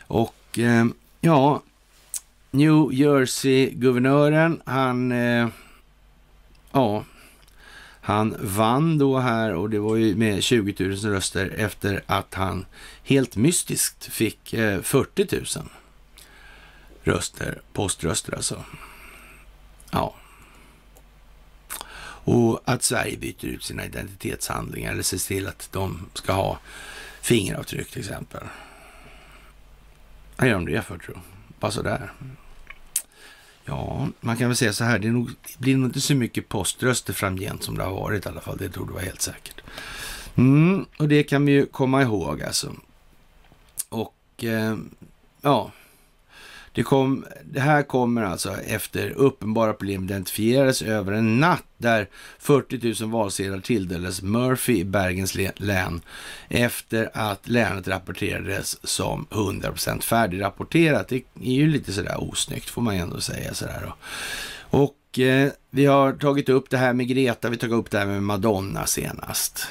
Och ja, New Jersey-guvernören han vann då här och det var ju med 20 000 röster efter att han helt mystiskt fick 40 000 röster, poströster alltså. Ja. Och att Sverige byter ut sina identitetshandlingar eller ser till att de ska ha fingeravtryck till exempel. Jag gör om det för tror jag. Bara sådär. Ja, man kan väl säga så här, det blir nog inte så mycket poströster framgent som det har varit i alla fall, det tror du var helt säkert. Och det kan vi ju komma ihåg alltså. Och ja, det här kommer alltså efter uppenbara problem identifierades över en natt där 40 000 valsedlar tilldelades Murphy i Bergens län efter att länet rapporterades som 100% färdigrapporterat. Det är ju lite sådär osnyggt får man ändå säga sådär då. Och vi har tagit upp det här med Greta, vi tog upp det här med Madonna senast.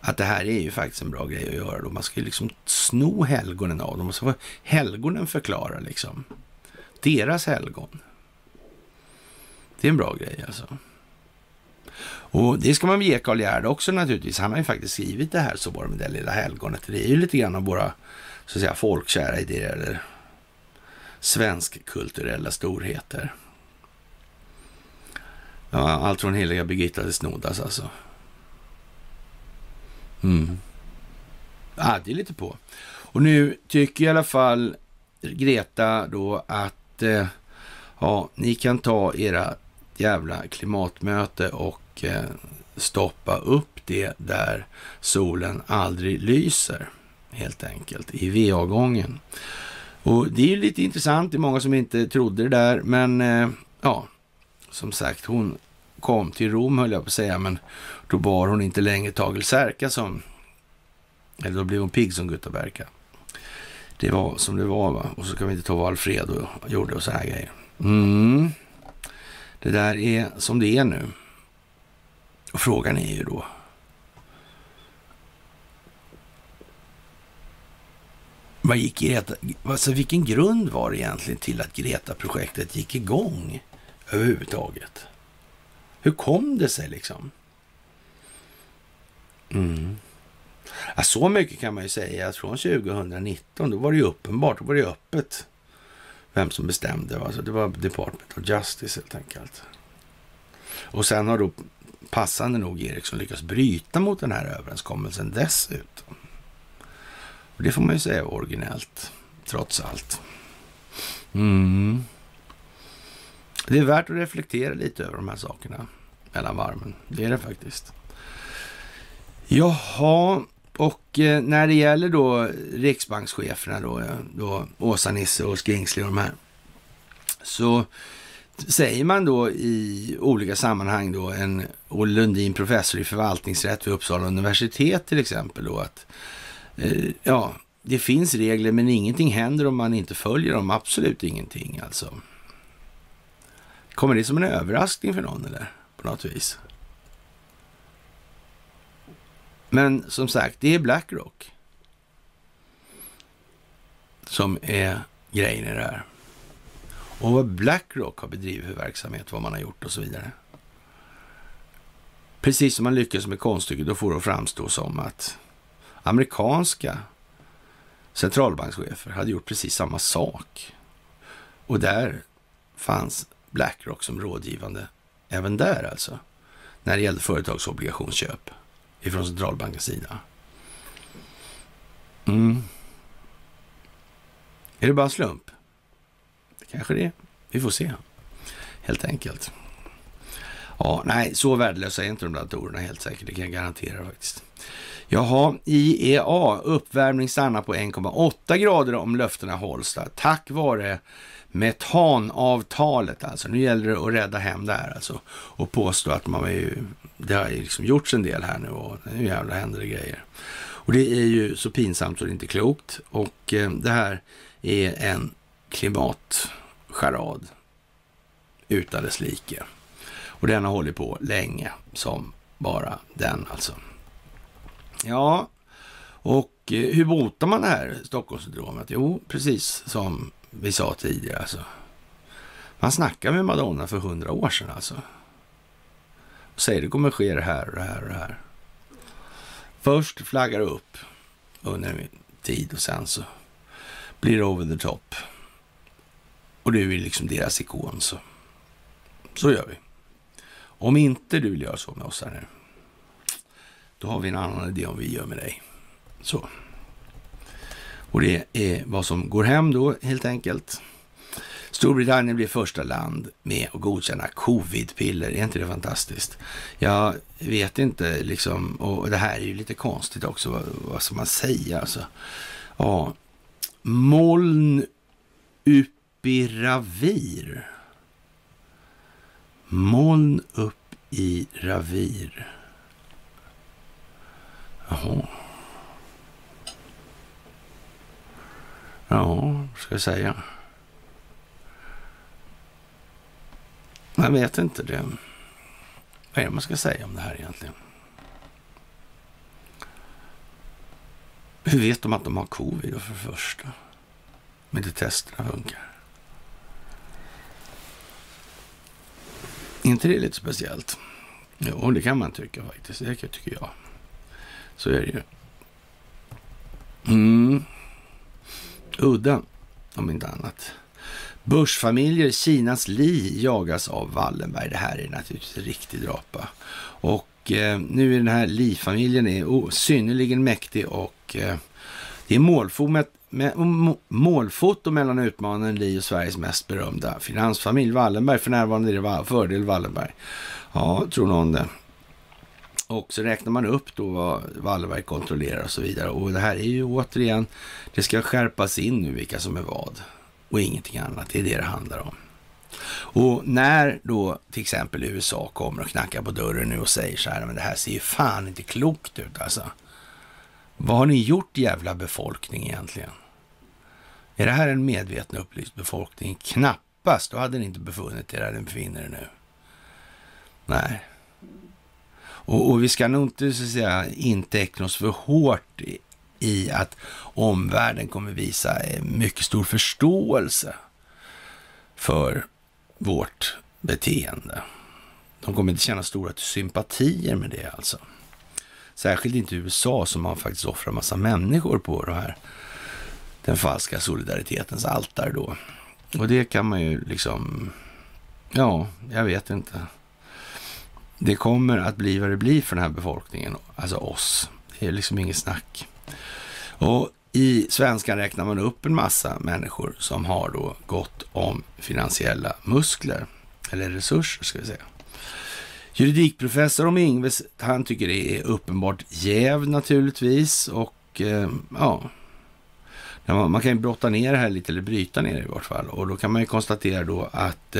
Att det här är ju faktiskt en bra grej att göra då. Man ska ju liksom sno helgonen av dem. Och så får helgonen förklara liksom. Deras helgon. Det är en bra grej alltså. Och det ska man ge Carl Gärd också naturligtvis. Han har ju faktiskt skrivit det här så bara med det lilla helgonet. Det är ju lite grann av våra så att säga folkkära idéer eller svenskkulturella storheter. Ja, allt från heliga Birgitta till Snodas alltså. Mm. Ja, det är lite på. Och nu tycker i alla fall Greta då att ja, ni kan ta era jävla klimatmöte och stoppa upp det där solen aldrig lyser helt enkelt i VA-gången. Och det är ju lite intressant, det är många som inte trodde det där, men ja, som sagt, hon kom till Rom höll jag på att säga, men då bar hon inte längre Tagel Särka som, eller då blev hon pigg som Gutta Berka. Det var som det var va, och så kan vi inte ta vad Alfred och gjorde och så här grejer. Mm. Det där är som det är nu. Och frågan är ju då, vad gick Greta, alltså vilken grund var det egentligen till att Greta-projektet gick igång överhuvudtaget? Hur kom det sig liksom? Mm. Ja, så mycket kan man ju säga att från 2019 då var det ju uppenbart, då var det öppet vem som bestämde. Alltså, det var Department of Justice helt enkelt. Och sen har då passande nog Ericsson lyckats bryta mot den här överenskommelsen dessutom. Och det får man ju säga originellt, trots allt. Mm. Det är värt att reflektera lite över de här sakerna mellan varmen. Det är det faktiskt. Jaha, och när det gäller då riksbankscheferna då Åsa Nisse och Skingsley och de här, så säger man då i olika sammanhang då, en Olle Lundin professor i förvaltningsrätt vid Uppsala universitet till exempel då, att ja, det finns regler men ingenting händer om man inte följer dem, absolut ingenting alltså. Kommer det som en överraskning för någon eller på något vis? Men som sagt, det är BlackRock som är grejen i det här. Och vad BlackRock har bedrivit för verksamhet, vad man har gjort och så vidare. Precis som man lyckas med konststycket, då får det framstå som att amerikanska centralbankschefer hade gjort precis samma sak. Och där fanns BlackRock som rådgivande även där alltså. När det gällde företagsobligationsköp ifrån centralbankens sida. Mm. Är det bara slump? Kanske det. Vi får se. Helt enkelt. Ja, nej, så värdelösa är inte de datorerna helt säkert. Det kan jag garantera faktiskt. Jaha, IEA. Uppvärmning stannar på 1,8 grader om löftena hålls där. Tack vare metanavtalet alltså. Nu gäller det att rädda hem det här alltså. Och påstå att man är ju, det har ju liksom gjorts en del här nu och nu jävla händer det grejer. Och det är ju så pinsamt så det är inte klokt. Och det här är en klimatcharad utan dess like. Och den har hållit på länge som bara den alltså. Ja, och hur botar man det här Stockholmssyndromet? Jo, precis som vi sa tidigare alltså. Man snackar med Madonna för 100 år sedan alltså. Och säger det kommer ske det här och det här och det här. Först flaggar upp under en tid och sen så blir over the top. Och du är liksom deras ikon så. Så gör vi. Om inte du vill göra så med oss här nu. Då har vi en annan idé om vi gör med dig. Så. Och det är vad som går hem då helt enkelt. Storbritannien blir första land med att godkänna covid-piller. Är inte det fantastiskt? Jag vet inte liksom. Och det här är ju lite konstigt också. Vad ska man säga alltså. Ja. Molnupiravir. Molnupiravir. Jaha. Ja, ska jag säga. Jag vet inte det. Vad är det man ska säga om det här egentligen? Hur vet de att de har covid då för det första? Men det testerna funkar. Inte det är lite speciellt? Jo, det kan man tycka faktiskt. Det tycker jag. Så är det ju. Mm. Udda, om inte annat. Börsfamiljer, Kinas Li jagas av Wallenberg. Det här är naturligtvis en riktig drapa. Och nu är den här Li-familjen är synnerligen mäktig och det är målfoto mellan utmanaren Li och Sveriges mest berömda finansfamilj Wallenberg. För närvarande är det fördel Wallenberg. Ja, tror någon det. Och så räknar man upp då vad Wallenberg kontrollerar och så vidare. Och det här är ju återigen, det ska skärpas in nu vilka som är vad. Och ingenting annat, det är det det handlar om. Och när då till exempel USA kommer och knackar på dörren nu och säger så här, men det här ser ju fan inte klokt ut alltså. Vad har ni gjort jävla befolkning egentligen? Är det här en medveten upplyst befolkning? Knappast, då hade ni inte befunnit er där ni befinner er nu. Nej. Och vi ska nog inte så att säga inteckna oss för hårt i att omvärlden kommer visa mycket stor förståelse för vårt beteende. De kommer inte känna stora sympatier med det alltså. Särskilt inte i USA som man faktiskt offrar massa människor på det här. Den falska solidaritetens altare då. Och det kan man ju liksom, ja, jag vet inte. Det kommer att bli vad det blir för den här befolkningen, alltså oss. Det är liksom inget snack. Och i svenskan räknar man upp en massa människor som har då gått om finansiella muskler, eller resurser ska vi säga. Juridikprofessor om Ingves, han tycker det är uppenbart jäv naturligtvis och ja, man kan ju brotta ner det här lite eller bryta ner det i vart fall. Och då kan man ju konstatera då att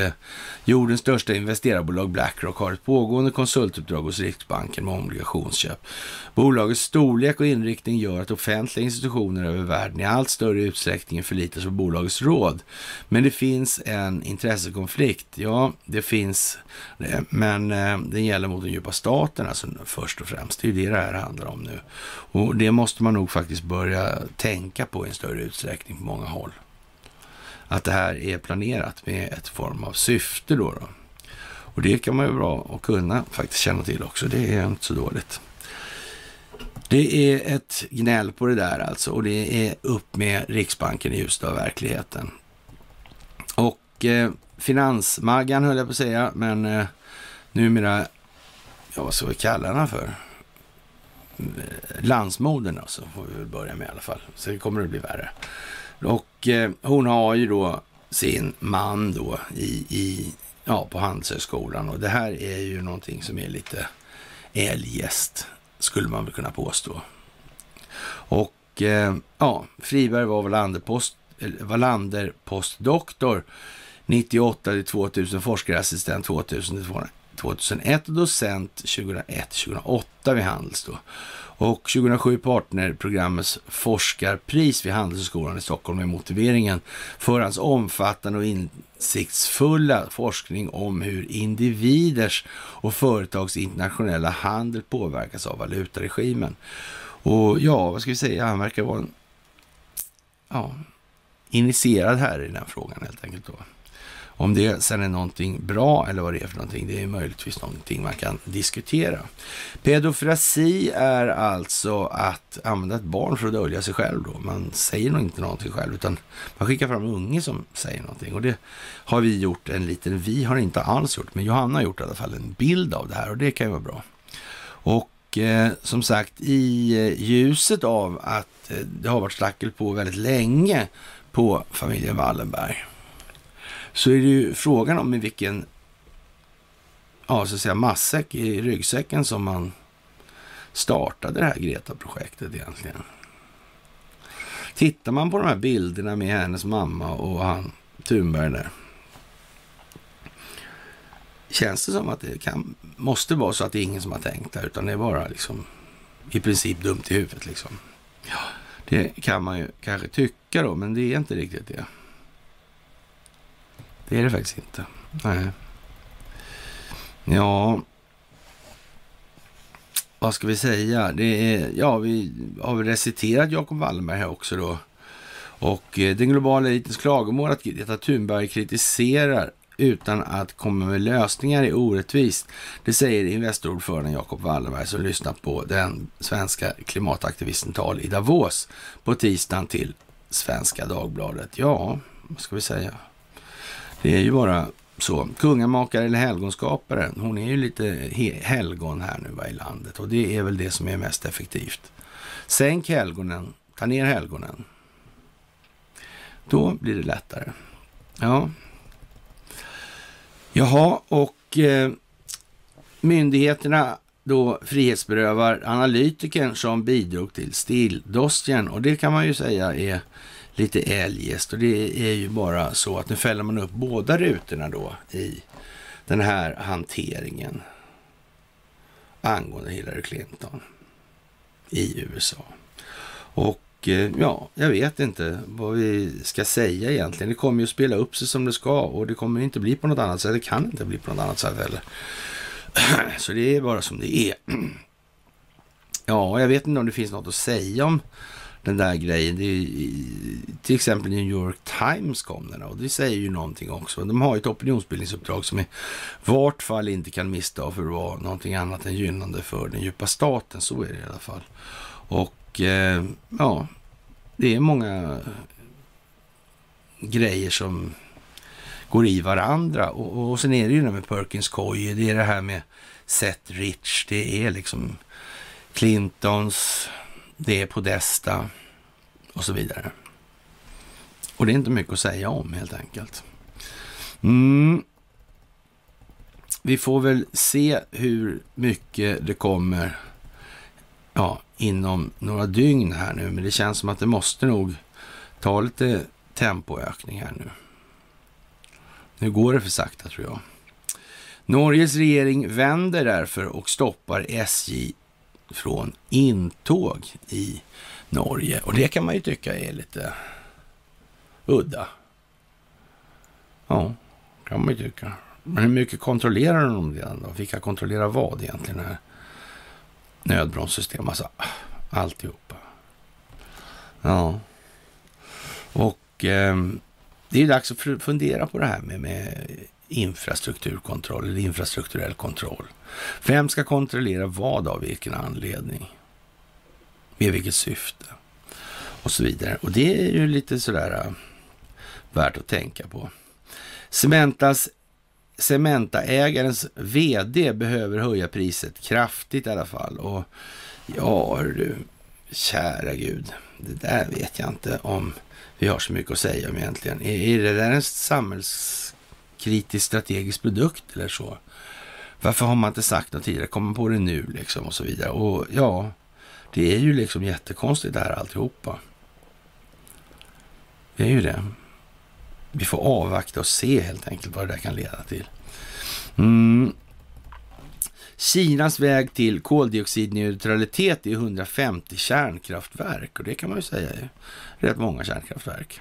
jordens största investerarbolag BlackRock har ett pågående konsultuppdrag hos Riksbanken med obligationsköp. Bolagets storlek och inriktning gör att offentliga institutioner över världen i allt större utsträckning förlitar sig på bolagets råd. Men det finns en intressekonflikt. Ja, det finns det. Men den gäller mot den djupa staten alltså först och främst. Det är ju det här handlar om nu. Och det måste man nog faktiskt börja tänka på i en större utsträckning på många håll. Att det här är planerat med ett form av syfte då. Och det kan man ju bra och kunna faktiskt känna till också. Det är inte så dåligt. Det är ett gnäll på det där alltså. Och det är upp med Riksbanken i ljuset av verkligheten. Och finansmaggan höll jag på att säga. Men numera, ja vad ska vi kalla den för? Landsmodern alltså, får vi väl börja med i alla fall. Så kommer det bli värre. Och hon har ju då sin man då ja, på Handelshögskolan. Och det här är ju någonting som är lite eljest, skulle man väl kunna påstå. Och ja, Friberg var Wallander postdoktor 98-2000, forskarassistent 2002. 2001 och docent 2001-2008 vid Handels då. Och 2007 partnerprogrammets forskarpris vid Handelshögskolan i Stockholm med motiveringen för hans omfattande och insiktsfulla forskning om hur individers och företags internationella handel påverkas av valutaregimen. Och ja, vad ska vi säga? Han verkar vara en initierad här i den här frågan helt enkelt då. Om det sen är någonting bra eller vad det är för någonting, det är möjligtvis någonting man kan diskutera. Pedofrasi är alltså att använda ett barn för att dölja sig själv då. Man säger nog inte någonting själv utan man skickar fram unge som säger någonting. Och det har vi gjort vi har inte alls gjort, men Johanna har gjort i alla fall en bild av det här och det kan ju vara bra. Och som sagt, i ljuset av att det har varit slackel på väldigt länge på familjen Wallenberg, så är det ju frågan om i vilken massäck i ryggsäcken som man startade det här Greta-projektet egentligen. Tittar man på de här bilderna med hennes mamma och han Thunberg där, känns det som att det måste vara så att det är ingen som har tänkt där, utan det är bara liksom i princip dumt i huvudet liksom. Ja, det kan man ju kanske tycka då, men det är inte riktigt det. Det är det faktiskt inte. Nej. Ja. Vad ska vi säga? Vi har väl reciterat Jakob Wallenberg här också då. Och den globala elitens klagomål att Greta Thunberg kritiserar utan att komma med lösningar är orättvist. Det säger investorordföranden Jakob Wallenberg som lyssnat på den svenska klimataktivisten tal i Davos på tisdagen till Svenska Dagbladet. Ja, vad ska vi säga? Det är ju bara så. Kungamakare eller helgonskapare. Hon är ju lite helgon här nu i landet. Och det är väl det som är mest effektivt. Sänk helgonen. Ta ner helgonen. Då blir det lättare. Ja. Jaha, och myndigheterna då frihetsberövar analytiken som bidrog till stilldostjen. Och det kan man ju säga är lite eljest. Och det är ju bara så att nu fäller man upp båda rutorna då i den här hanteringen angående Hillary Clinton i USA. Och ja, jag vet inte vad vi ska säga egentligen. Det kommer ju att spela upp sig som det ska och det kommer inte bli på något annat sätt. Det kan inte bli på något annat sätt heller. Så det är bara som det är. Ja, jag vet inte om det finns något att säga om den där grejen. Det är, till exempel New York Times kom den och det säger ju någonting också. De har ju ett opinionsbildningsuppdrag som i vart fall inte kan missta för att vara någonting annat än gynnande för den djupa staten. Så är det i alla fall. Och ja, det är många grejer som går i varandra och sen är det ju det med Perkins Coie, det är det här med Seth Rich, det är liksom Clintons, det är Podesta och så vidare. Och det är inte mycket att säga om helt enkelt. Vi får väl se hur mycket det kommer inom några dygn här nu, men det känns som att det måste nog ta lite tempoökning här nu. Nu går det för sakta tror jag. Norges regering vänder därför och stoppar SJ från intåg i Norge. Och det kan man ju tycka är lite udda. Ja, kan man ju tycka. Men hur mycket kontrollerar de det då? Vilka kontrollerar vad egentligen här? Nödbromssystem, alltså alltihopa. Ja. Och det är dags att fundera på det här med infrastrukturkontroll eller infrastrukturell kontroll. Vem ska kontrollera vad av vilken anledning? Med vilket syfte? Och så vidare. Och det är ju lite sådär värt att tänka på. Cementaägarens vd behöver höja priset kraftigt i alla fall. Och ja, du, kära gud, det där vet jag inte om vi har så mycket att säga om egentligen. Är det där en samhällskritisk strategisk produkt eller så? Varför har man inte sagt något tidigare? Kommer på det nu liksom och så vidare. Och ja, det är ju liksom jättekonstigt det här alltihopa. Det är ju det. Vi får avvakta och se helt enkelt vad det där kan leda till. Kinas väg till koldioxidneutralitet är 150 kärnkraftverk. Och det kan man ju säga är rätt många kärnkraftverk.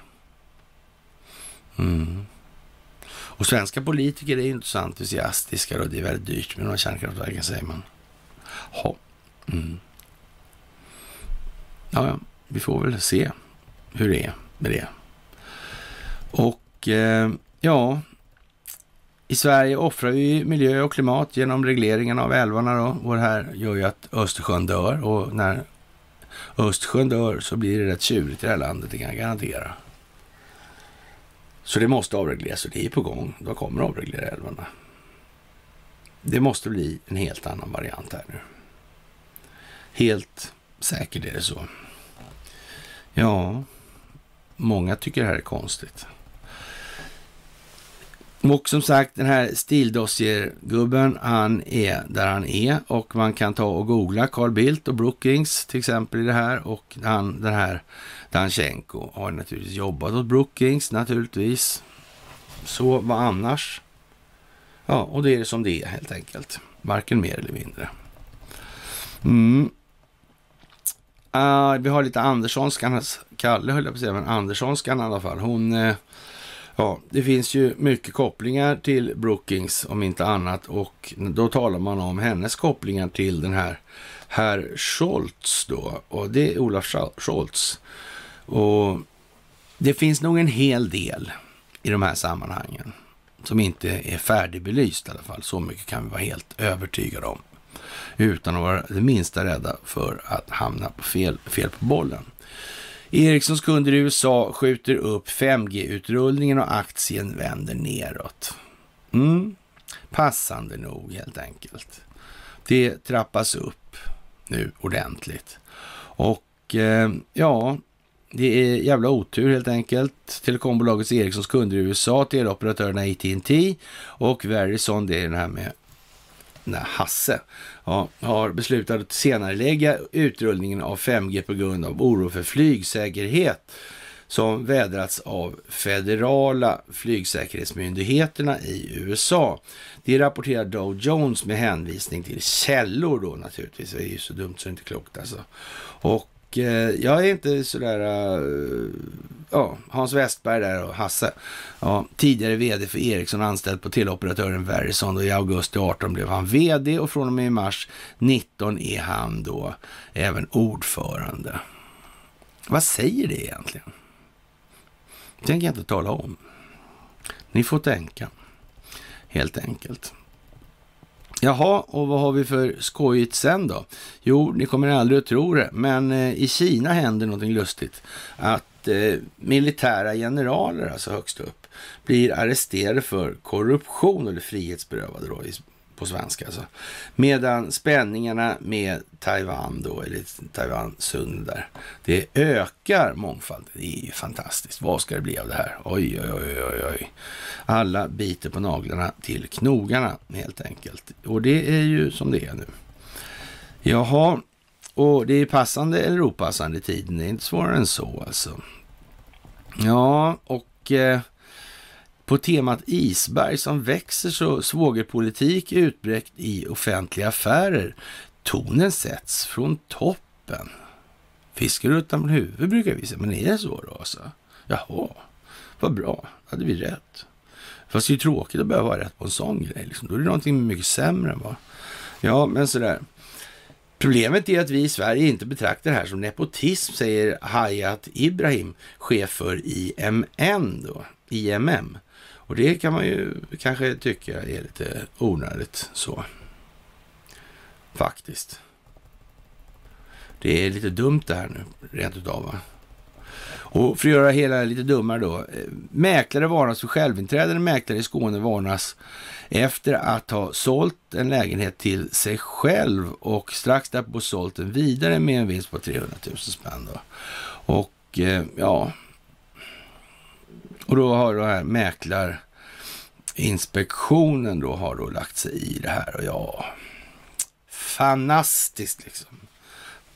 Och svenska politiker är ju inte så entusiastiska. Och det är väldigt dyrt med de här kärnkraftverken, säger man. Ja, vi får väl se hur det är med det. Och ja, i Sverige offrar vi miljö och klimat genom regleringen av älvarna då. Och det här gör ju att Östersjön dör. Och när Östersjön dör så blir det rätt tjurigt i det här landet, det kan jag garantera. Så det måste avregleras och det är på gång. Då kommer avreglera älvarna. Det måste bli en helt annan variant här nu. Helt säkert är det så. Ja, många tycker det här är konstigt. Och som sagt, den här stildossiergubben, han är där han är. Och man kan ta och googla Carl Bildt och Brookings till exempel i det här. Och han, den här Danchenko har naturligtvis jobbat åt Brookings naturligtvis. Så vad annars? Ja, och det är det som det är helt enkelt. Varken mer eller mindre. Vi har lite Anderssonskan, Kalle höll jag på att säga, men Anderssonskan i alla fall. Hon... ja, det finns ju mycket kopplingar till Brookings om inte annat, och då talar man om hennes kopplingar till den här herr Scholz då, och det är Olaf Scholz. Och det finns nog en hel del i de här sammanhangen som inte är färdigbelyst i alla fall, så mycket kan vi vara helt övertygade om utan att vara det minsta rädda för att hamna på fel på bollen. Ericssons kunder i USA skjuter upp 5G-utrullningen och aktien vänder neråt. Mm. Passande nog helt enkelt. Det trappas upp nu ordentligt. Och ja, det är jävla otur helt enkelt. Telekombolagets Ericssons kunder i USA, teleoperatörerna AT&T och Verizon, det är den här med Hasse, ja, har beslutat att senare lägga utrullningen av 5G på grund av oro för flygsäkerhet som vädrats av federala flygsäkerhetsmyndigheterna i USA. Det rapporterar Dow Jones med hänvisning till källor då naturligtvis. Det är ju så dumt så inte klokt alltså. Och jag är inte sådär, ja, Hans Westberg där och Hasse, ja, tidigare vd för Ericsson, anställd på teleoperatören Verizon, och i augusti 18 blev han vd och från och med i mars 19 är han då även ordförande. Vad säger det egentligen? Det tänker jag inte tala om. Ni får tänka, helt enkelt. Jaha, och vad har vi för skojigt sen då? Jo, ni kommer aldrig att tro det, men i Kina händer någonting lustigt. Att militära generaler, alltså högst upp, blir arresterade för korruption, eller frihetsberövade då, på svenska alltså. Medan spänningarna med Taiwan då, eller Taiwan-sund där, det ökar mångfalden. Det är ju fantastiskt. Vad ska det bli av det här? Oj, oj, oj, oj, oj. Alla biter på naglarna till knogarna helt enkelt. Och det är ju som det är nu. Jaha, och det är passande eller opassande tiden. Det är inte svårare än så alltså. Ja, och... på temat isberg som växer så svågerpolitik utbräckt i offentliga affärer. Tonen sätts från toppen. Fiskar utanför huvudet brukar vi säga. Men är det så då alltså? Jaha, vad bra. Hade vi rätt? Fast det är ju tråkigt att behöva ha rätt på en sån grej. Liksom. Då är det någonting mycket sämre än vad. Ja, men sådär. Problemet är att vi i Sverige inte betraktar det här som nepotism, säger Hayat Ibrahim, chef för IMM då. IMM. Och det kan man ju kanske tycka är lite onödigt så. Faktiskt. Det är lite dumt det här nu, rent utav va? Och för att göra hela lite dummare då. Mäklare varnas för självinträdande. Mäklare i Skåne varnas efter att ha sålt en lägenhet till sig själv och strax därpå sålt den vidare med en vinst på 300 000 spänn då. Och ja... och då har det här mäklarinspektionen då har då lagt sig i det här. Och ja, fantastiskt liksom.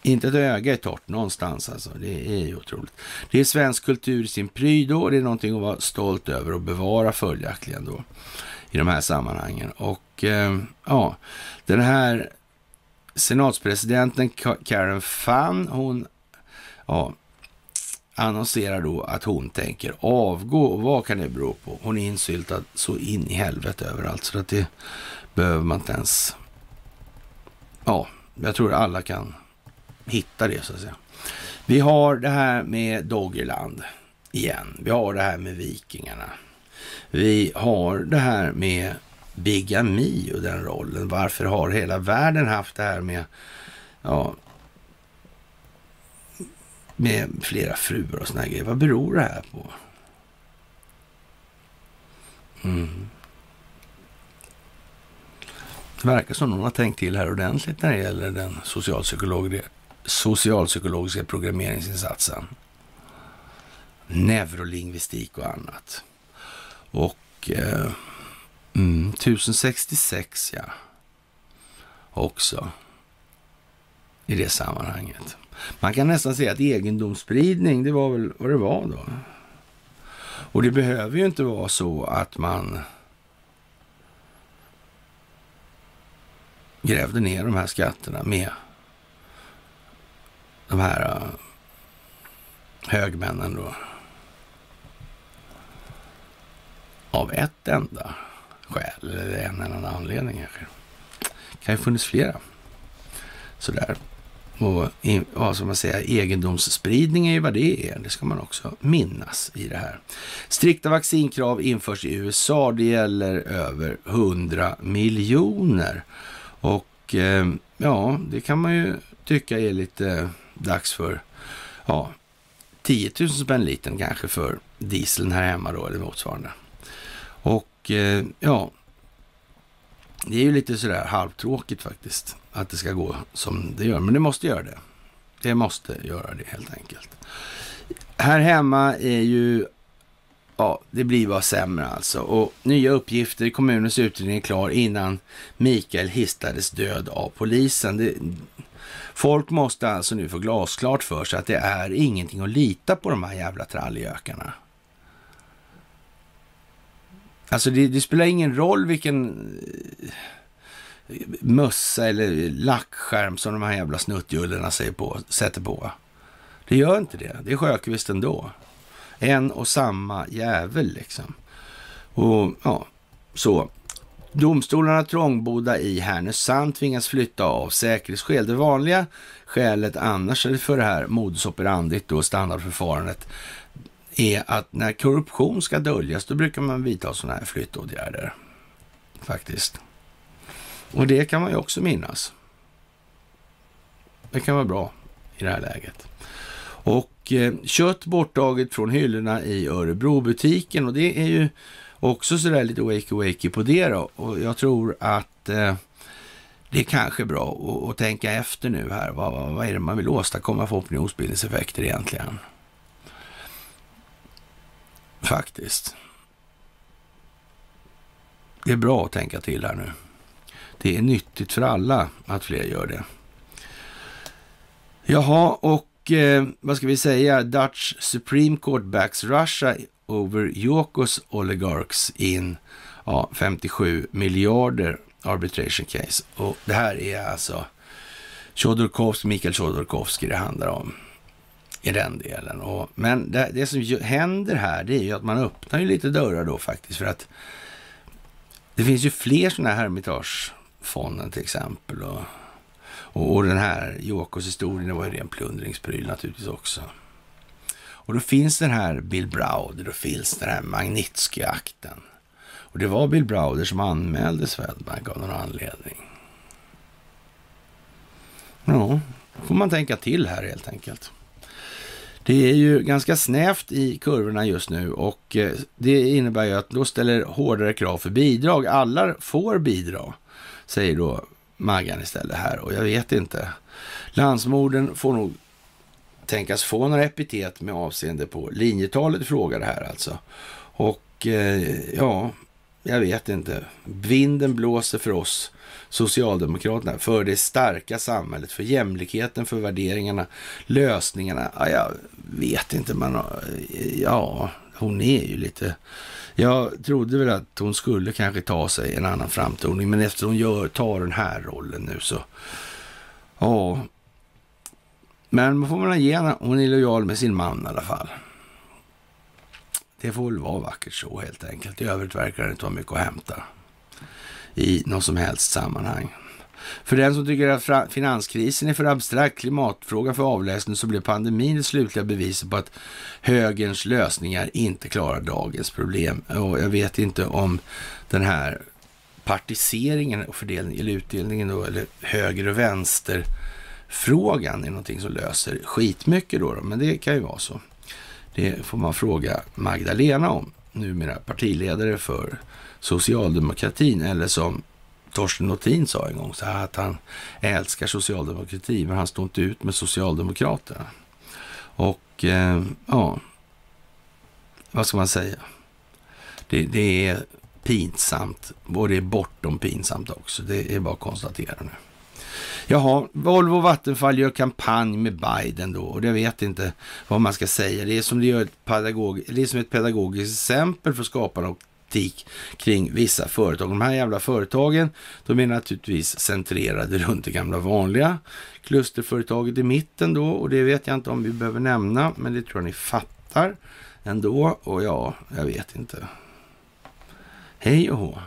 Inte ett öga i torrt någonstans alltså. Det är ju otroligt. Det är svensk kultur i sin pryd då. Och det är någonting att vara stolt över och bevara följaktligen då. I de här sammanhangen. Och ja, den här senatspresidenten Karen Fan, hon... ja, annonserar då att hon tänker avgå. Och vad kan det bero på? Hon är insyltad så in i helvete överallt så att det behöver man inte ens... ja, jag tror alla kan hitta det så att säga. Vi har det här med Doggerland igen. Vi har det här med vikingarna. Vi har det här med bigami och den rollen. Varför har hela världen haft det här med... ja, med flera fruar och såna grejer. Vad beror det här på? Mm. Det verkar som någon har tänkt till här ordentligt när det gäller den socialpsykologiska programmeringsinsatsen. Neurolingvistik och annat. Och 1066 ja. Också. I det sammanhanget. Man kan nästan säga att egendomsspridning, det var väl vad det var då. Och det behöver ju inte vara så att man grävde ner de här skatterna med de här högmännen då. Av ett enda skäl, eller en eller annan anledning kanske. Det kan ju funnits flera. Sådär. Och vad ska man säga, egendomsspridning är ju vad det är. Det ska man också minnas i det här. Strikta vaccinkrav införs i USA. Det gäller över 100 miljoner. Och ja, det kan man ju tycka är lite dags för ja, 10 000 spänn liten kanske för dieseln här hemma då, eller motsvarande. Och ja, det är ju lite sådär halvtråkigt faktiskt att det ska gå som det gör. Men det måste göra det. Det måste göra det helt enkelt. Här hemma är ju, ja, det blir bara sämre alltså. Och nya uppgifter, kommunens utredning är klar innan Mikael hittades död av polisen. Folk måste alltså nu få glasklart för sig att det är ingenting att lita på de här jävla tralljökarna. Alltså det spelar ingen roll vilken mössa eller lackskärm som de här jävla snuttjullarna sätter på. Det gör inte det. Det är Sjökvist ändå. En och samma jävel liksom. Och ja, så. Domstolarna trångboda i Härnösand tvingas flytta av säkerhetsskäl. Det vanliga skälet annars för det här modus operandit och standardförfarandet är att när korruption ska döljas, då brukar man vidta sådana här flyttåtgärder faktiskt. Och det kan man ju också minnas. Det kan vara bra i det här läget. Och kött borttaget från hyllorna i Örebrobutiken, och det är ju också sådär lite wakey-wakey på det då. Och jag tror att det är kanske bra att tänka efter nu här. Vad är det man vill åstadkomma för opinionsbildningseffekter egentligen? Faktiskt. Det är bra att tänka till här nu. Det är nyttigt för alla att fler gör det. Jaha, och vad ska vi säga? Dutch Supreme Court backs Russia over Yokos oligarchs in 57 miljarder arbitration case. Och det här är alltså Mikael Chodorkowski det handlar om i den delen. Men det som händer här, det är ju att man öppnar ju lite dörrar då faktiskt, för att det finns ju fler sådana här Hermitagefonden till exempel, och den här Jokos historien var ju en plundringspryl naturligtvis också. Och då finns den här Bill Browder, då finns den här Magnitsky-akten. Och det var Bill Browder som anmälde Swedbank av någon anledning. Ja, får man tänka till här helt enkelt. Det är ju ganska snävt i kurvorna just nu, och det innebär ju att då ställer hårdare krav för bidrag. Alla får bidra, säger då Maggan istället här, och jag vet inte. Landsmorden får nog tänkas få några epitet med avseende på linjetalet, frågar det här alltså. Och ja, jag vet inte. Vinden blåser för oss Socialdemokraterna, för det starka samhället, för jämlikheten, för värderingarna, lösningarna. Ja, jag vet inte, man. Ja, hon är ju lite... Jag trodde väl att hon skulle kanske ta sig en annan framtoning, men efter hon tar den här rollen nu så... Ja... Men man får man ge henne, hon är lojal med sin man i alla fall. Det får väl vara vackert så helt enkelt. I övrigt verkar det inte vara mycket att hämta i någon som helst sammanhang. För den som tycker att finanskrisen är för abstrakt klimatfråga för avläsning, så blir pandemin det slutliga beviset på att högerns lösningar inte klarar dagens problem. Och jag vet inte om den här partiseringen och fördelningen eller utdelningen då, eller höger och vänster frågan är någonting som löser skitmycket då, men det kan ju vara så. Det får man fråga Magdalena om, numera partiledare för socialdemokratin, eller som Torsten Notin sa en gång så här, att han älskar socialdemokrati men han står inte ut med socialdemokraterna. Och ja, vad ska man säga? Det är pinsamt, och det är bortom pinsamt också. Det är bara att konstatera nu. Jaha, Volvo och Vattenfall gör kampanj med Biden då, och jag vet inte vad man ska säga. Det är som ett pedagogiskt exempel för skaparna och kritik kring vissa företag. De här jävla företagen, de är naturligtvis centrerade runt det gamla vanliga klusterföretaget i mitten då, och det vet jag inte om vi behöver nämna, men det tror jag ni fattar ändå. Och ja, jag vet inte. Hej och hå.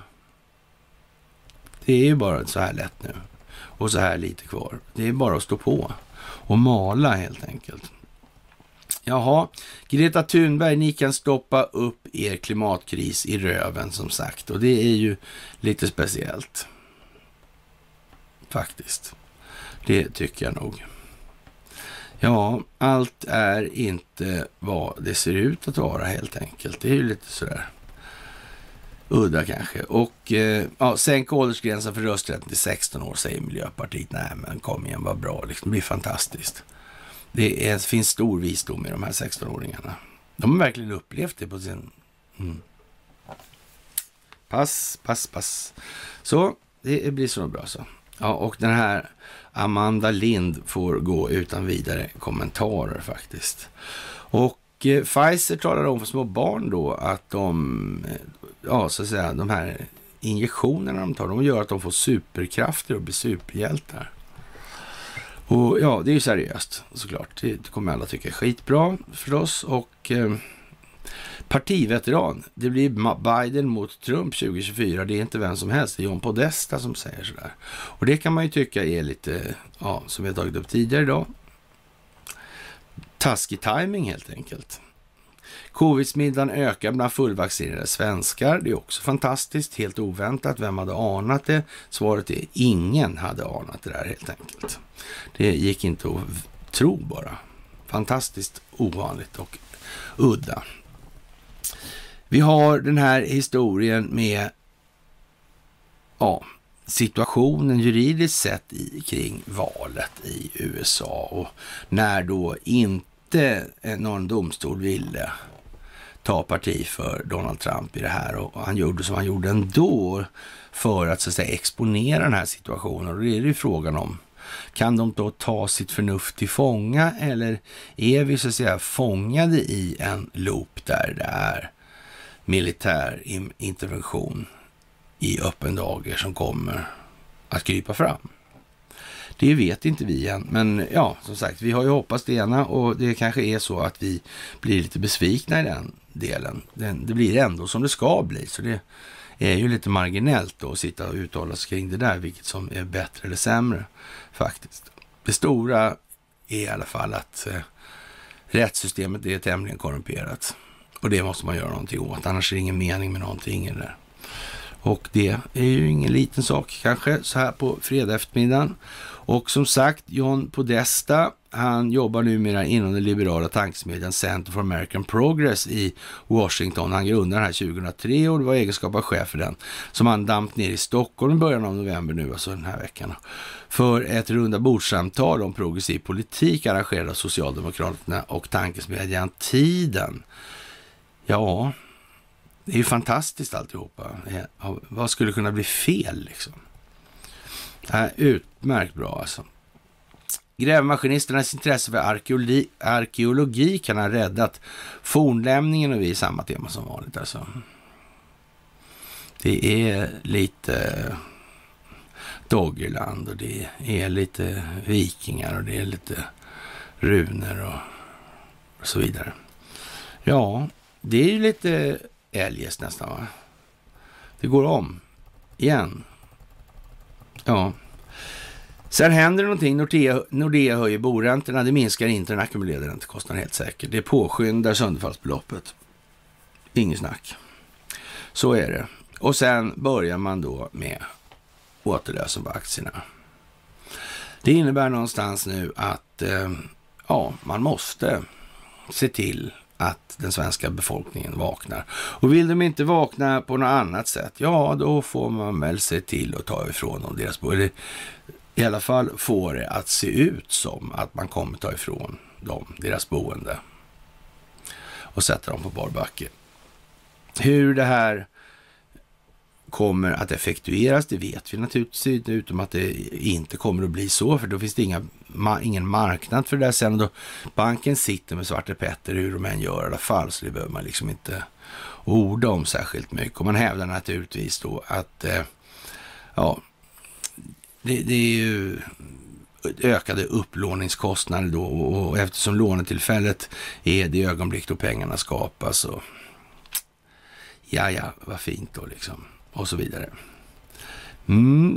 Det är ju bara så här lätt nu. Och så här lite kvar. Det är bara att stå på och mala helt enkelt. Jaha, Greta Thunberg, ni kan stoppa upp er klimatkris i röven som sagt. Och det är ju lite speciellt. Faktiskt. Det tycker jag nog. Ja, allt är inte vad det ser ut att vara helt enkelt. Det är ju lite sådär udda kanske. Och ja, sänk åldersgränsen för rösträtten till 16 år, säger Miljöpartiet. Nej men kom igen, vad bra. Liksom. Det blir fantastiskt. Det finns stor visdom i de här 16-åringarna. De har verkligen upplevt det på sin... Mm. Pass. Så, det blir så bra så. Ja, och den här Amanda Lind får gå utan vidare kommentarer faktiskt. Och Pfizer talar om för små barn då att de, ja så att säga, de här injektionerna de tar, de gör att de får superkrafter och blir superhjältar. Och ja, det är ju seriöst såklart. Det kommer alla tycka är skitbra för oss. Och partiveteran, det blir Biden mot Trump 2024. Det är inte vem som helst, det är John Podesta som säger sådär. Och det kan man ju tycka är lite, ja, som vi har tagit upp tidigare idag. Taskig timing helt enkelt. Covid-smittan ökar bland fullvaccinerade svenskar. Det är också fantastiskt, helt oväntat. Vem hade anat det? Svaret är ingen hade anat det där helt enkelt. Det gick inte att tro bara. Fantastiskt ovanligt och udda. Vi har den här historien med ja, situationen juridiskt sett kring valet i USA och när då inte någon domstol ville ta parti för Donald Trump i det här och han gjorde som han gjorde ändå för att, så att säga, exponera den här situationen och det är ju frågan om kan de då ta sitt förnuft till fånga eller är vi så att säga fångade i en loop där det är militär intervention i öppen dager som kommer att krypa fram. Det vet inte vi än, men ja, som sagt, vi har ju hoppats det ena och det kanske är så att vi blir lite besvikna i den delen. Det blir ändå som det ska bli, så det är ju lite marginellt då att sitta och uttala sig kring det där, vilket som är bättre eller sämre faktiskt. Det stora är i alla fall att rättssystemet är tämligen korrumperat. Och det måste man göra någonting åt, annars är det ingen mening med någonting där. Och det är ju ingen liten sak kanske så här på fredag eftermiddagen. Och som sagt, John Podesta, han jobbar numera inom den liberala tankesmedjan Center for American Progress i Washington. Han grundade den här 2003 och det var egenskap av chef för den som han dampt ner i Stockholm i början av november nu, alltså den här veckan. För ett runda bordssamtal om progressiv politik arrangerad av Socialdemokraterna och tankesmedjan Tiden. Ja, det är ju fantastiskt alltihopa. Vad skulle kunna bli fel liksom? Det här är utmärkt bra alltså. Grävmaskinisternas intresse för arkeologi kan ha räddat fornlämningen och vi är samma tema som vanligt alltså. Det är lite Doggerland och det är lite vikingar och det är lite runor och så vidare. Ja, det är ju lite eljest nästan va? Det går om. Igen. Ja. Sen händer det någonting. Nordea höjer boräntorna. Det minskar inte den ackumulerade räntekostnaden helt säkert. Det påskyndar sönderfallsbeloppet. Ingen snack. Så är det. Och sen börjar man då med återlösen på aktierna. Det innebär någonstans nu att ja, man måste se till att den svenska befolkningen vaknar. Och vill de inte vakna på något annat sätt, ja då får man väl se till att ta ifrån dem deras boende. I alla fall får det att se ut som att man kommer ta ifrån dem deras boende och sätta dem på barbacke. Hur det här kommer att effektueras, det vet vi naturligtvis inte, utom att det inte kommer att bli så, för då finns det ingen marknad för det där sen då banken sitter med Svarte Petter hur de än gör i alla fall, så det behöver man liksom inte orda om särskilt mycket. Och man hävdar naturligtvis då att ja, det är ju ökade upplåningskostnader då och eftersom lånetillfället är det ögonblick då pengarna skapas och ja, vad fint då liksom. Och så vidare.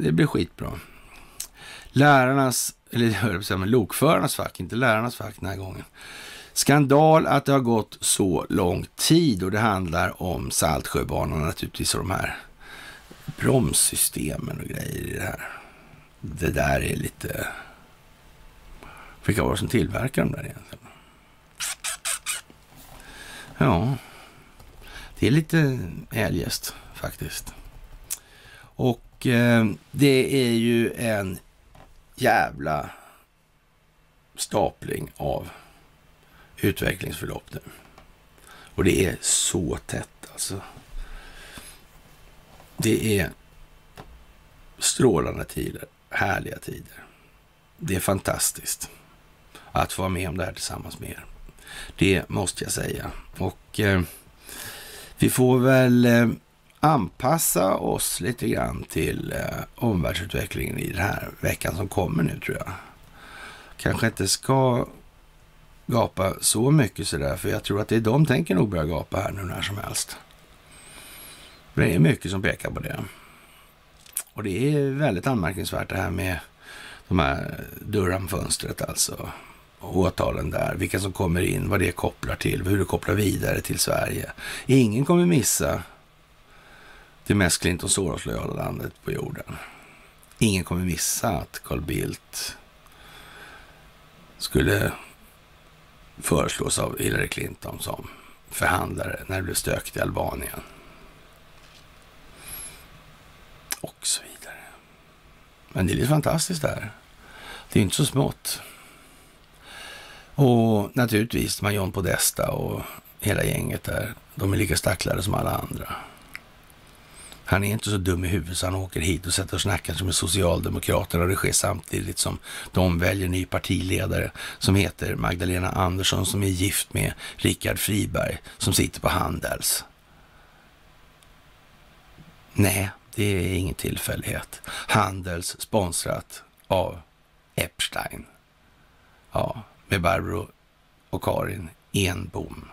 Det blir skitbra. Lokförarnas fack, inte lärarnas fack den här gången. Skandal att det har gått så lång tid och det handlar om Saltsjöbanan naturligtvis och de här bromssystemen och grejer i det här. Det där är lite Vilka var det som tillverkar de där egentligen? Ja, det är lite eljest faktiskt. Och det är ju en jävla stapling av utvecklingsförlopp nu. Och det är så tätt alltså. Det är strålande tider, härliga tider. Det är fantastiskt att få vara med om det här tillsammans med er. Det måste jag säga. Och vi får väl anpassa oss lite grann till omvärldsutvecklingen i den här veckan som kommer nu, tror jag. Kanske inte ska gapa så mycket sådär, för jag tror att det är de tänker nog börja gapa här nu när som helst. Men det är mycket som pekar på det. Och det är väldigt anmärkningsvärt det här med de här Durham-fönstret alltså. Åtalen där, vilka som kommer in, vad det kopplar till, hur det kopplar vidare till Sverige. Ingen kommer missa det mest Clinton Soros-lojala landet på jorden. Ingen kommer missa att Carl Bildt skulle föreslås av Hillary Clinton som förhandlare när det blev stökt i Albanien. Och så vidare. Men det är lite fantastiskt där. Det är inte så smått. Och naturligtvis man John Podesta och hela gänget där. De är lika stacklade som alla andra. Han är inte så dum i huvudet så han åker hit och sätter och snackar som en socialdemokrater, och det sker samtidigt som de väljer ny partiledare som heter Magdalena Andersson, som är gift med Richard Friberg som sitter på Handels. Nej, det är ingen tillfällighet. Handels sponsrat av Epstein. Ja, med Barbro och Karin Enbom.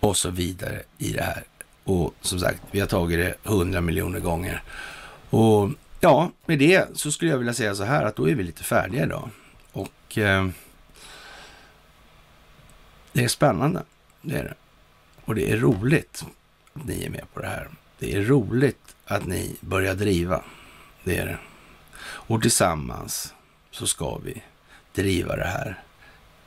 Och så vidare i det här. Och som sagt, vi har tagit det 100 miljoner gånger. Och ja, med det så skulle jag vilja säga så här att då är vi lite färdiga idag. Och det är spännande, det är det. Och det är roligt att ni är med på det här. Det är roligt att ni börjar driva, det är det. Och tillsammans så ska vi driva det här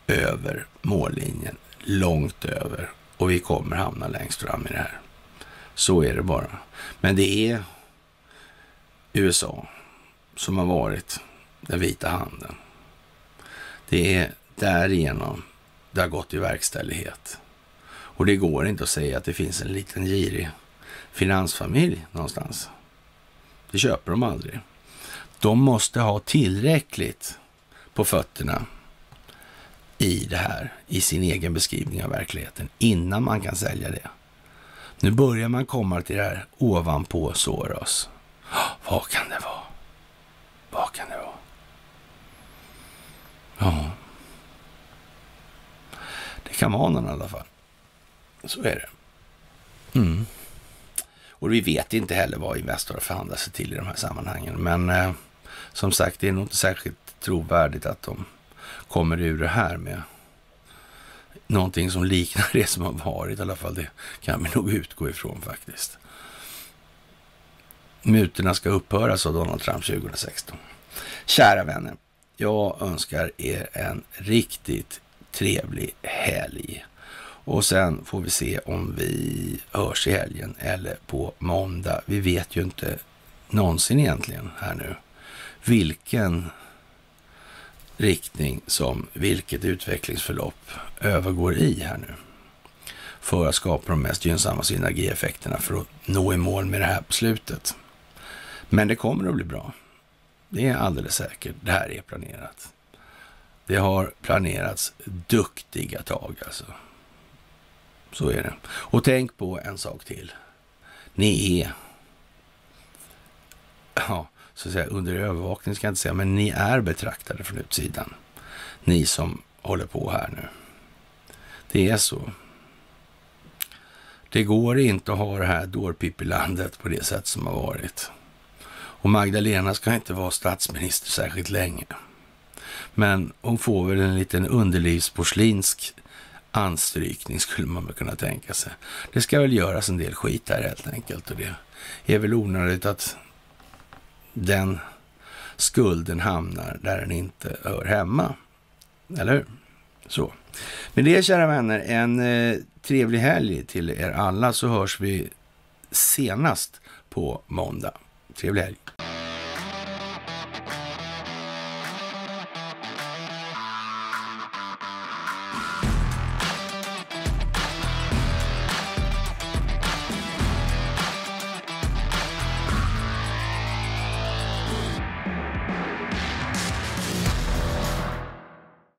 över mållinjen, långt över. Och vi kommer hamna längst fram i det här. Så är det bara. Men det är USA som har varit den vita handen. Det är därigenom det har gått i verkställighet. Och det går inte att säga att det finns en liten girig finansfamilj någonstans. Det köper de aldrig. De måste ha tillräckligt på fötterna i det här, i sin egen beskrivning av verkligheten, innan man kan sälja det. Nu börjar man komma till det här ovanpå Soros. Vad kan det vara? Vad kan det vara? Ja. Det kan vara någon i alla fall. Så är det. Mm. Och vi vet inte heller vad Investor förhandlar sig till i de här sammanhangen. Men som sagt, det är nog inte särskilt trovärdigt att de kommer ur det här med någonting som liknar det som har varit i alla fall. Det kan vi nog utgå ifrån faktiskt. Mutorna ska upphöra, sa Donald Trump 2016. Kära vänner, jag önskar er en riktigt trevlig helg. Och sen får vi se om vi hörs i helgen eller på måndag. Vi vet ju inte någonsin egentligen här nu vilken riktning som vilket utvecklingsförlopp övergår i här nu. För att skapa de mest gynnsamma synergieffekterna för att nå i mål med det här på slutet. Men det kommer att bli bra. Det är alldeles säkert. Det här är planerat. Det har planerats duktiga tag alltså. Så är det. Och tänk på en sak till. Ni är så att säga, under övervakning ska jag inte säga, men ni är betraktade från utsidan. Ni som håller på här nu. Det är så. Det går inte att ha det här dårpippilandet på det sätt som har varit. Och Magdalena ska inte vara statsminister särskilt länge. Men hon får väl en liten underlivsporslinsk anstrykning skulle man väl kunna tänka sig. Det ska väl göras en del skit här helt enkelt. Och det är väl onödigt att den skulden hamnar där den inte hör hemma. Eller hur? Så. Med det, kära vänner, en trevlig helg till er alla, så hörs vi senast på måndag. Trevlig helg!